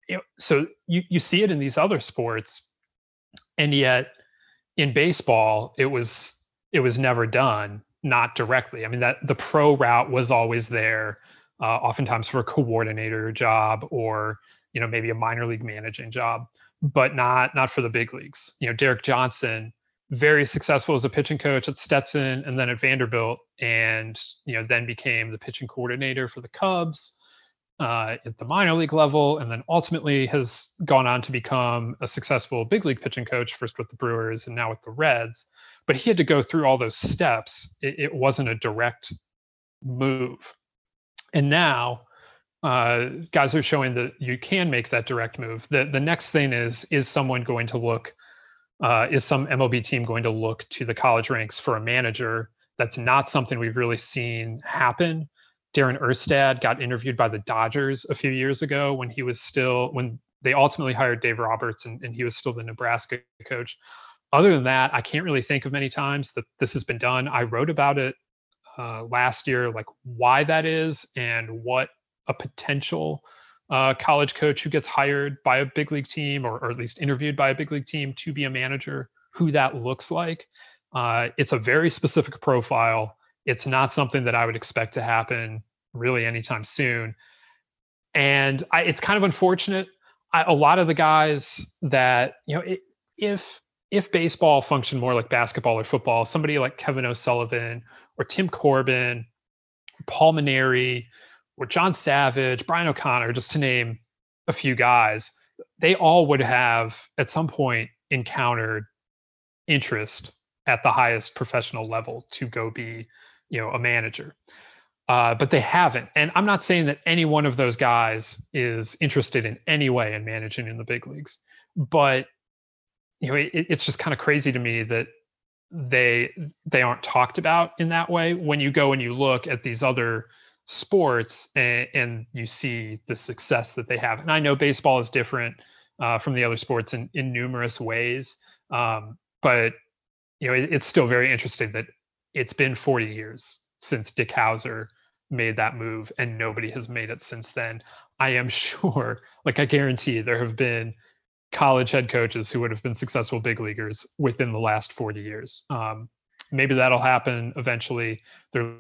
you know, so you, you see it in these other sports, and yet in baseball, it was it was never done. not directly. I mean, that the pro route was always there, uh, oftentimes for a coordinator job or, you know, maybe a minor league managing job, but not not for the big leagues. You know, Derek Johnson, very successful as a pitching coach at Stetson and then at Vanderbilt, and, you know, then became the pitching coordinator for the Cubs uh, at the minor league level, and then ultimately has gone on to become a successful big league pitching coach, first with the Brewers and now with the Reds. But he had to go through all those steps. It, it wasn't a direct move. And now uh, guys are showing that you can make that direct move. The, the next thing is, is someone going to look Uh, is some M L B team going to look to the college ranks for a manager? That's not something we've really seen happen. Darren Erstad got interviewed by the Dodgers a few years ago when he was still, when they ultimately hired Dave Roberts and, and he was still the Nebraska coach. Other than that, I can't really think of many times that this has been done. I wrote about it uh, last year, like why that is and what a potential Uh, college coach who gets hired by a big league team, or, or at least interviewed by a big league team to be a manager, who that looks like. Uh, it's a very specific profile. It's not something that I would expect to happen really anytime soon. And I, it's kind of unfortunate. I, a lot of the guys that, you know, it, if if baseball functioned more like basketball or football, somebody like Kevin O'Sullivan or Tim Corbin, Paul Maneri, or John Savage, Brian O'Connor, just to name a few guys, they all would have at some point encountered interest at the highest professional level to go be, you know, a manager. Uh, but they haven't. And I'm not saying that any one of those guys is interested in any way in managing in the big leagues, but, you know, it, it's just kind of crazy to me that they they aren't talked about in that way. When you go and you look at these other sports and, and you see the success that they have. And I know baseball is different uh, from the other sports in, in numerous ways, um, but you know it, it's still very interesting that it's been forty years since Dick Howser made that move and nobody has made it since then. I am sure, like I guarantee there have been college head coaches who would have been successful big leaguers within the last forty years. Um, maybe that'll happen eventually. There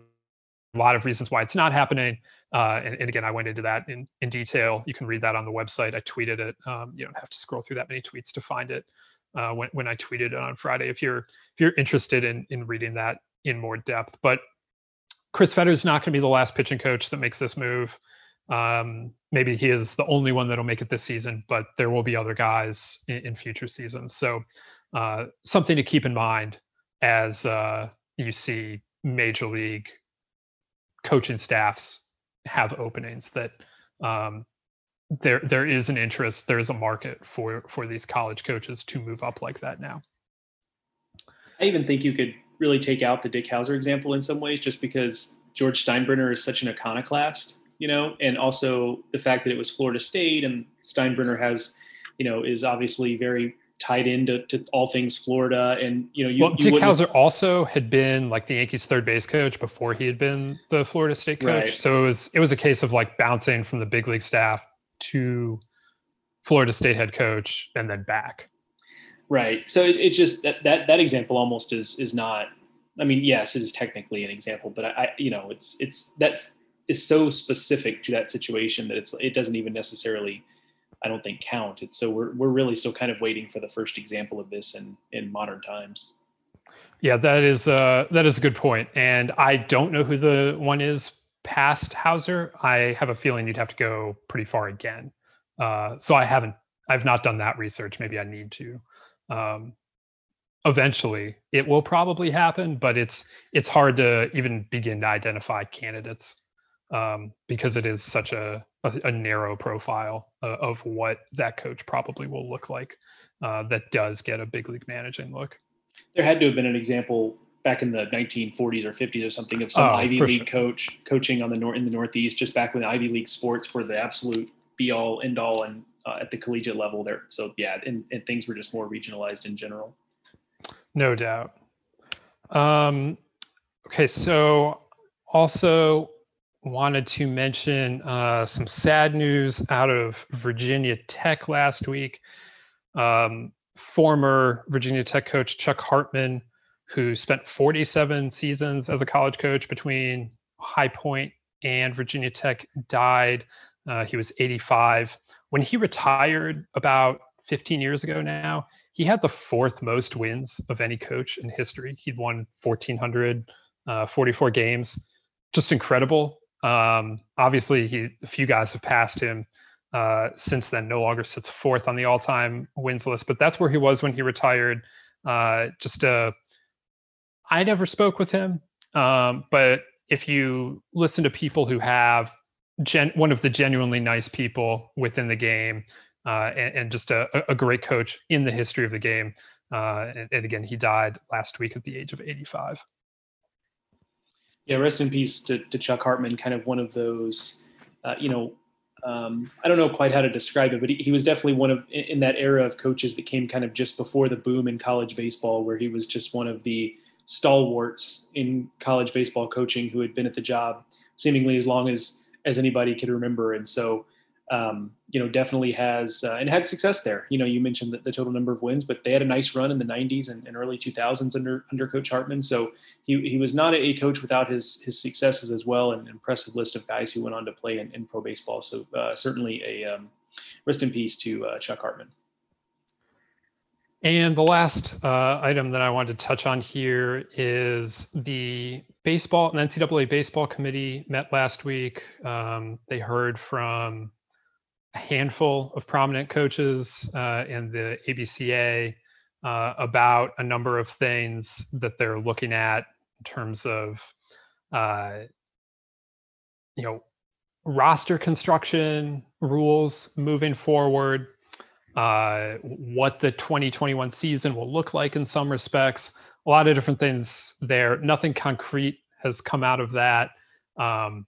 a lot of reasons why it's not happening. Uh, and, and again, I went into that in, in detail. You can read that on the website. I tweeted it. Um, you don't have to scroll through that many tweets to find it uh, when, when I tweeted it on Friday, if you're if you're interested in, in reading that in more depth. But Chris Fetter is not going to be the last pitching coach that makes this move. Um, maybe he is the only one that'll make it this season, but there will be other guys in, in future seasons. So uh, something to keep in mind as uh, you see Major League coaching staffs have openings, that um, there there is an interest, there is a market for for these college coaches to move up like that now. I even think you could really take out the Dick Howser example in some ways, just because George Steinbrenner is such an iconoclast, you know, and also the fact that it was Florida State, and Steinbrenner has, you know, is obviously very tied into to all things Florida. And, you know, you, well, you Dick Howser also had been like the Yankees third base coach before he had been the Florida State coach. Right. So it was, it was a case of like bouncing from the big league staff to Florida State head coach and then back. Right. So it, it's just that, that, that example almost is, is not, I mean, yes, it is technically an example, but I, I you know, it's, it's, that's is so specific to that situation that it's, it doesn't even necessarily, I don't think, count. It's so we're we're really still kind of waiting for the first example of this in, in modern times. Yeah, that is uh that is a good point. And I don't know who the one is past Howser. I have a feeling you'd have to go pretty far again. Uh, so I haven't, I've not done that research. Maybe I need to. Um, eventually it will probably happen, but it's, it's hard to even begin to identify candidates um, because it is such a, A, a narrow profile uh, of what that coach probably will look like uh, that does get a big league managing look. There had to have been an example back in the nineteen forties or fifties or something of some oh, Ivy League sure. coach coaching on the nor- in the Northeast, just back when Ivy League sports were the absolute be all end all and uh, at the collegiate level there. So yeah, and, and things were just more regionalized in general. No doubt. Um, okay. So also, wanted to mention uh, some sad news out of Virginia Tech last week. Um, former Virginia Tech coach Chuck Hartman, who spent forty-seven seasons as a college coach between High Point and Virginia Tech, died. Uh, he was eighty-five. When he retired about fifteen years ago now, he had the fourth most wins of any coach in history. He'd won one thousand four hundred forty-four games. Just incredible. Um, obviously, he, a few guys have passed him uh, since then. No longer sits fourth on the all-time wins list, but that's where he was when he retired. Uh, just a, I never spoke with him, um, but if you listen to people who have, gen, one of the genuinely nice people within the game, uh, and, and just a, a great coach in the history of the game. Uh, and, and again, he died last week at the age of eighty-five. Yeah, rest in peace to, to Chuck Hartman. Kind of one of those, uh, you know, um, I don't know quite how to describe it, but he, he was definitely one of, in, in that era of coaches that came kind of just before the boom in college baseball, where he was just one of the stalwarts in college baseball coaching who had been at the job seemingly as long as as anybody could remember. And so, um, you know, definitely has uh, and had success there. You know, you mentioned the, the total number of wins, but they had a nice run in the nineties and, and early two thousands under under Coach Hartman. So he he was not a coach without his his successes as well, and an impressive list of guys who went on to play in, in pro baseball. So uh, certainly a um, rest in peace to uh, Chuck Hartman. And the last uh, item that I wanted to touch on here is the baseball, and N C double A baseball committee met last week. Um, they heard from a handful of prominent coaches uh, in the A B C A uh, about a number of things that they're looking at in terms of, uh, you know, roster construction rules moving forward. Uh, what the twenty twenty-one season will look like in some respects, a lot of different things there. Nothing concrete has come out of that. Um,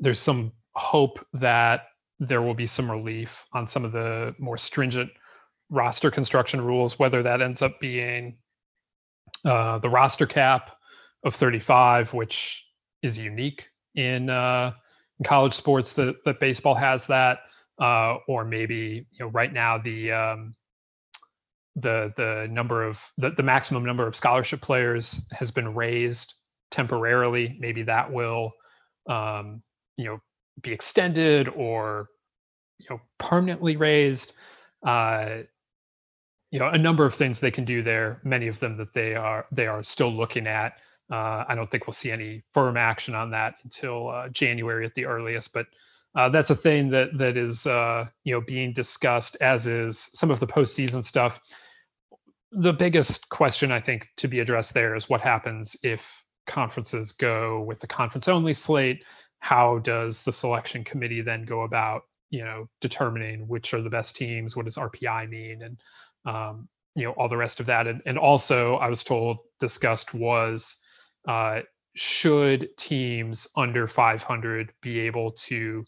there's some hope that there will be some relief on some of the more stringent roster construction rules, whether that ends up being uh, the roster cap of thirty-five, which is unique in, uh, in college sports, that, that baseball has that. Uh, or maybe, you know, right now the um, the the number of the, the maximum number of scholarship players has been raised temporarily. Maybe that will um, you know be extended or you know permanently raised. Uh, you know, a number of things they can do there. Many of them that they are they are still looking at. Uh, I don't think we'll see any firm action on that until uh, January at the earliest, but. Uh, that's a thing that that is uh, you know being discussed, as is some of the postseason stuff. The biggest question I think to be addressed there is what happens if conferences go with the conference-only slate. How does the selection committee then go about you know determining which are the best teams? What does R P I mean, and um, you know all the rest of that? And, and also, I was told discussed was uh, should teams under five hundred be able to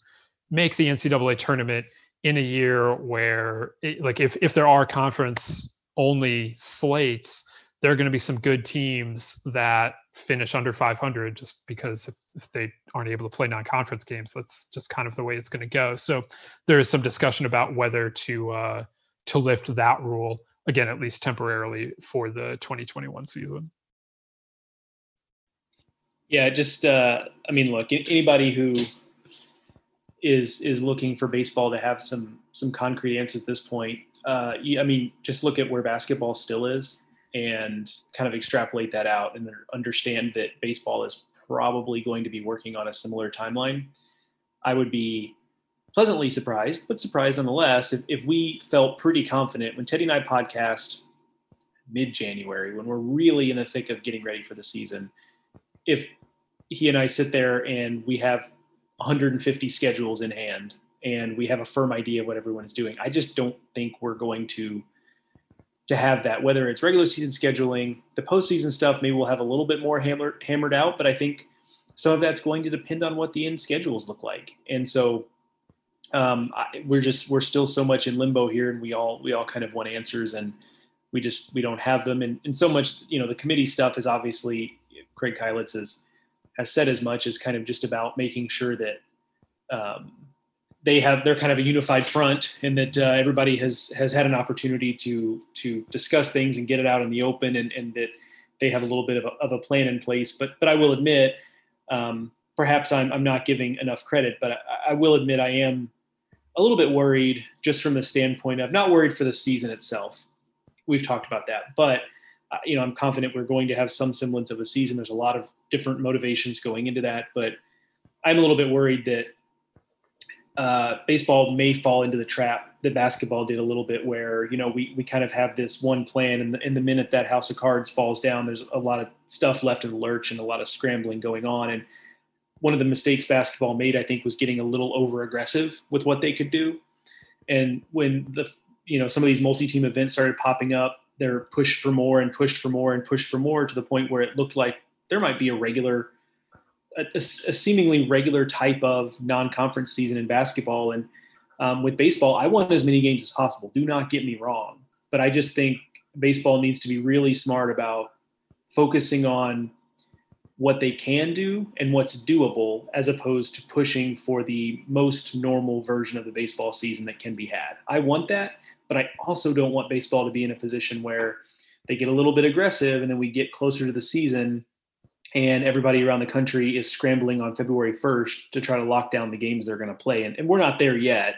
make the N C double A tournament in a year where, it, like, if, if there are conference-only slates, there are going to be some good teams that finish under five hundred just because if, if they aren't able to play non-conference games, that's just kind of the way it's going to go. So there is some discussion about whether to uh, to lift that rule, again, at least temporarily for the twenty twenty-one season. Yeah, just, uh, I mean, look, anybody who is is looking for baseball to have some some concrete answers at this point. Uh, I mean, just look at where basketball still is and kind of extrapolate that out and understand that baseball is probably going to be working on a similar timeline. I would be pleasantly surprised, but surprised nonetheless, if, if we felt pretty confident when Teddy and I podcast mid-January, when we're really in the thick of getting ready for the season, if he and I sit there and we have one hundred fifty schedules in hand and we have a firm idea of what everyone is doing. I just don't think we're going to, to have that, whether it's regular season scheduling, the postseason stuff, maybe we'll have a little bit more hammer, hammered out, but I think some of that's going to depend on what the end schedules look like. And so um, I, we're just, we're still so much in limbo here, and we all, we all kind of want answers, and we just, we don't have them. And, and so much, you know, the committee stuff is obviously, Craig Kylitz has, has said as much as kind of just about making sure that um, they have, they're kind of a unified front, and that uh, everybody has, has had an opportunity to, to discuss things and get it out in the open, and, and that they have a little bit of a, of a plan in place. But but I will admit, um, perhaps I'm I'm not giving enough credit, but I, I will admit I am a little bit worried just from the standpoint of not worried for the season itself. We've talked about that, but uh, you know, I'm confident we're going to have some semblance of a season. There's a lot of different motivations going into that, but I'm a little bit worried that uh, baseball may fall into the trap that basketball did a little bit, where, you know, we, we kind of have this one plan, and the, and the minute that house of cards falls down, there's a lot of stuff left in the lurch and a lot of scrambling going on. And one of the mistakes basketball made, I think, was getting a little over aggressive with what they could do. And when the, you know, some of these multi-team events started popping up, they're pushed for more and pushed for more and pushed for more, to the point where it looked like there might be a regular, a, a seemingly regular type of non-conference season in basketball. And um, with baseball, I want as many games as possible. Do not get me wrong, but I just think baseball needs to be really smart about focusing on what they can do and what's doable, as opposed to pushing for the most normal version of the baseball season that can be had. I want that, but I also don't want baseball to be in a position where they get a little bit aggressive and then we get closer to the season and everybody around the country is scrambling on February first to try to lock down the games they're going to play. And, and we're not there yet,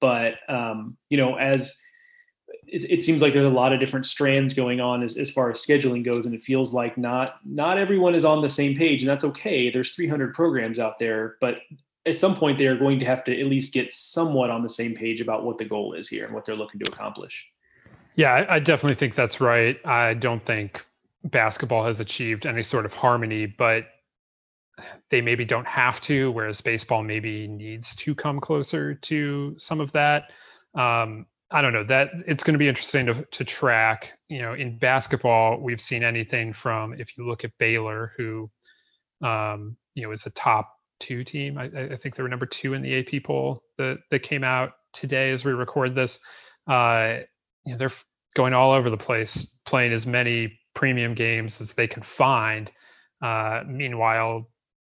but um, you know, as It, it seems like there's a lot of different strands going on as, as far as scheduling goes. And it feels like not, not everyone is on the same page, and that's okay. There's three hundred programs out there, but at some point they are going to have to at least get somewhat on the same page about what the goal is here and what they're looking to accomplish. Yeah, I, I definitely think that's right. I don't think basketball has achieved any sort of harmony, but they maybe don't have to, whereas baseball maybe needs to come closer to some of that. Um, I don't know that it's going to be interesting to, to track. You know, in basketball, we've seen anything from, if you look at Baylor, who, um, you know, is a top two team. I, I think they were number two in the A P poll that, that came out today as we record this. Uh, you know, they're going all over the place, playing as many premium games as they can find. Uh, meanwhile,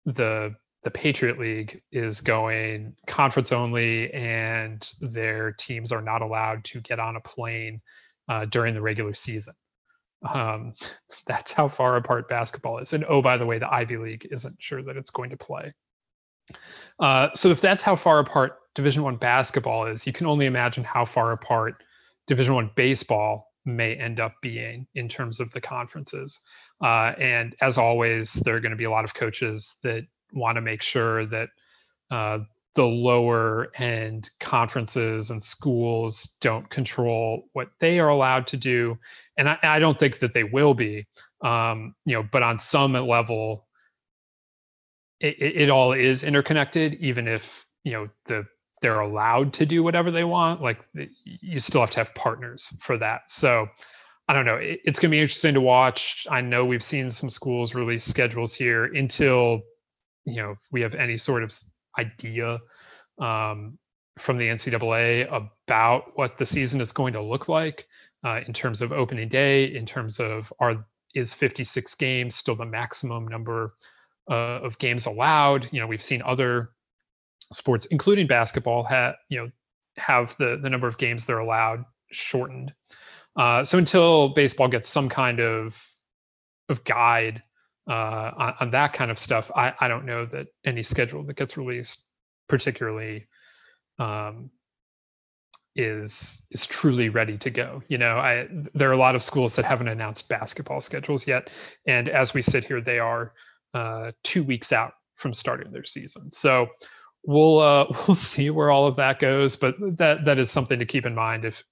the The Patriot League is going conference only, and their teams are not allowed to get on a plane uh, during the regular season. Um, that's how far apart basketball is. And oh, by the way, the Ivy League isn't sure that it's going to play. Uh, so if that's how far apart Division I basketball is, you can only imagine how far apart Division I baseball may end up being in terms of the conferences. Uh, and as always, there are going to be a lot of coaches that want to make sure that uh, the lower end conferences and schools don't control what they are allowed to do. And I, I don't think that they will be, um, you know, but on some level, it, it, it all is interconnected, even if, you know, the they're allowed to do whatever they want. Like, you still have to have partners for that. So I don't know. It, it's going to be interesting to watch. I know we've seen some schools release schedules here until, you know, if we have any sort of idea um, from the N C double A about what the season is going to look like uh, in terms of opening day, in terms of are is fifty-six games still the maximum number uh, of games allowed? You know, we've seen other sports, including basketball, ha- you know, have the, the number of games they're allowed shortened. Uh, so until baseball gets some kind of of guide Uh, on, on that kind of stuff, I, I don't know that any schedule that gets released particularly um, is is truly ready to go. You know, I there are a lot of schools that haven't announced basketball schedules yet, and as we sit here, they are uh, two weeks out from starting their season. So we'll uh, we'll see where all of that goes, but that that is something to keep in mind if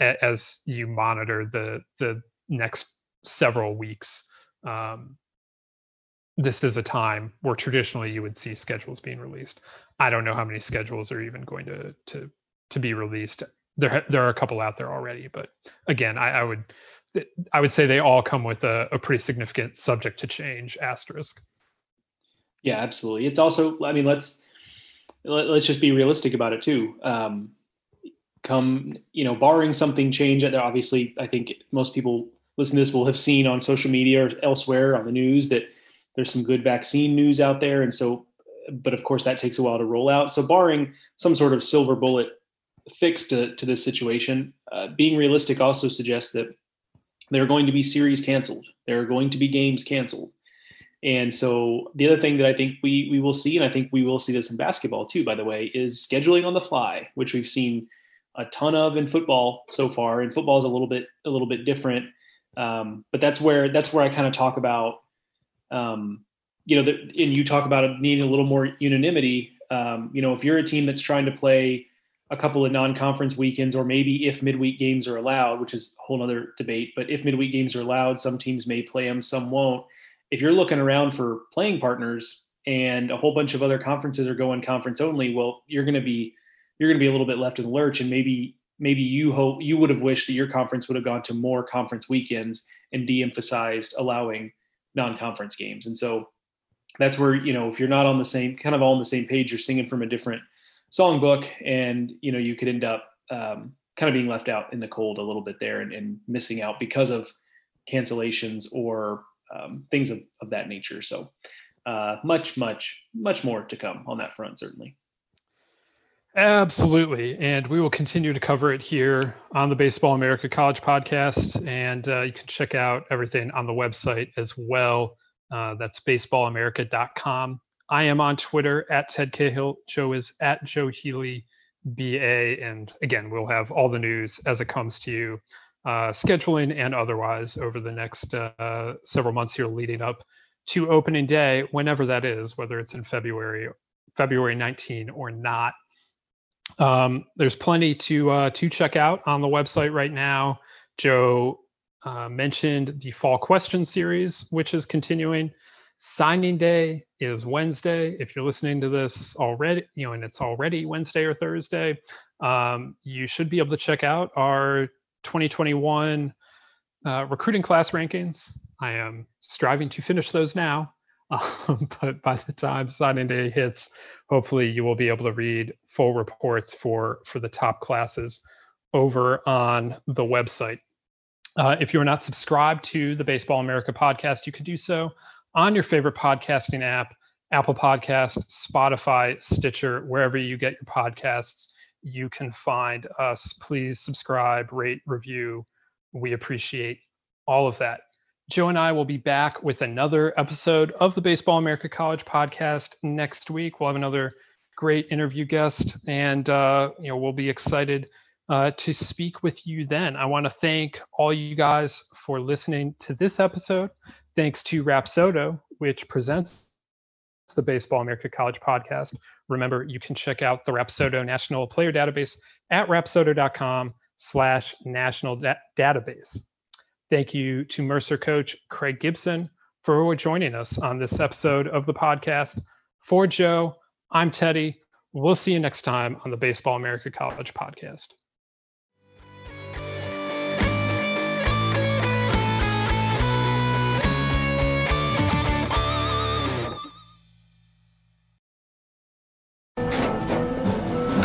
as you monitor the the next several weeks. Um, This is a time where traditionally you would see schedules being released. I don't know how many schedules are even going to to, to be released. There there are a couple out there already, but again, I, I would I would say they all come with a, a pretty significant subject to change asterisk. Yeah, absolutely. It's also, I mean, let's let, let's just be realistic about it too. Um, come, you know, barring something change, there obviously, I think most people listening to this will have seen on social media or elsewhere on the news that there's some good vaccine news out there. And so, but of course that takes a while to roll out. So barring some sort of silver bullet fix to, to this situation, uh, being realistic also suggests that there are going to be series canceled. There are going to be games canceled. And so the other thing that I think we we will see, and I think we will see this in basketball too, by the way, is scheduling on the fly, which we've seen a ton of in football so far. And football is a little bit a little bit different, um, but that's where that's where I kind of talk about, um, you know, the, and you talk about it needing a little more unanimity. Um, you know, if you're a team that's trying to play a couple of non-conference weekends, or maybe if midweek games are allowed, which is a whole other debate, but if midweek games are allowed, some teams may play them, some won't. If you're looking around for playing partners and a whole bunch of other conferences are going conference only, well, you're going to be, you're going to be a little bit left in the lurch. And maybe, maybe you hope you would have wished that your conference would have gone to more conference weekends and de-emphasized allowing non-conference games. And so that's where, you know, if you're not on the same kind of all on the same page, you're singing from a different songbook, and, you know, you could end up um, kind of being left out in the cold a little bit there and, and missing out because of cancellations or, Um, things of, of that nature. So uh, much, much, much more to come on that front, certainly. Absolutely. And we will continue to cover it here on the Baseball America College podcast. And uh, you can check out everything on the website as well. Uh, that's baseball america dot com. I am on Twitter at Ted Cahill. Joe is at Joe Healy, B A. And again, we'll have all the news as it comes to you, Uh, scheduling and otherwise, over the next uh, several months here leading up to opening day, whenever that is, whether it's in February, February nineteenth or not. Um, there's plenty to uh, to check out on the website right now. Joe uh, mentioned the Fall Question Series, which is continuing. Signing Day is Wednesday. If you're listening to this already, you know, and it's already Wednesday or Thursday, um, you should be able to check out our twenty twenty-one uh, recruiting class rankings. I am striving to finish those now, um, but by the time signing day hits, hopefully you will be able to read full reports for, for the top classes over on the website. Uh, if you are not subscribed to the Baseball America podcast, you can do so on your favorite podcasting app, Apple Podcasts, Spotify, Stitcher, wherever you get your podcasts. You can find us. Please subscribe, rate, review. We appreciate all of that. Joe and I will be back with another episode of the Baseball America College podcast next week. We'll have another great interview guest, and uh, you know, we'll be excited uh, to speak with you then. I want to thank all you guys for listening to this episode. Thanks to Rapsodo, which presents the Baseball America College podcast. Remember, you can check out the Rapsodo National Player Database at rapsodo dot com slash national database. Thank you to Mercer coach Craig Gibson for joining us on this episode of the podcast. For Joe, I'm Teddy. We'll see you next time on the Baseball America College podcast.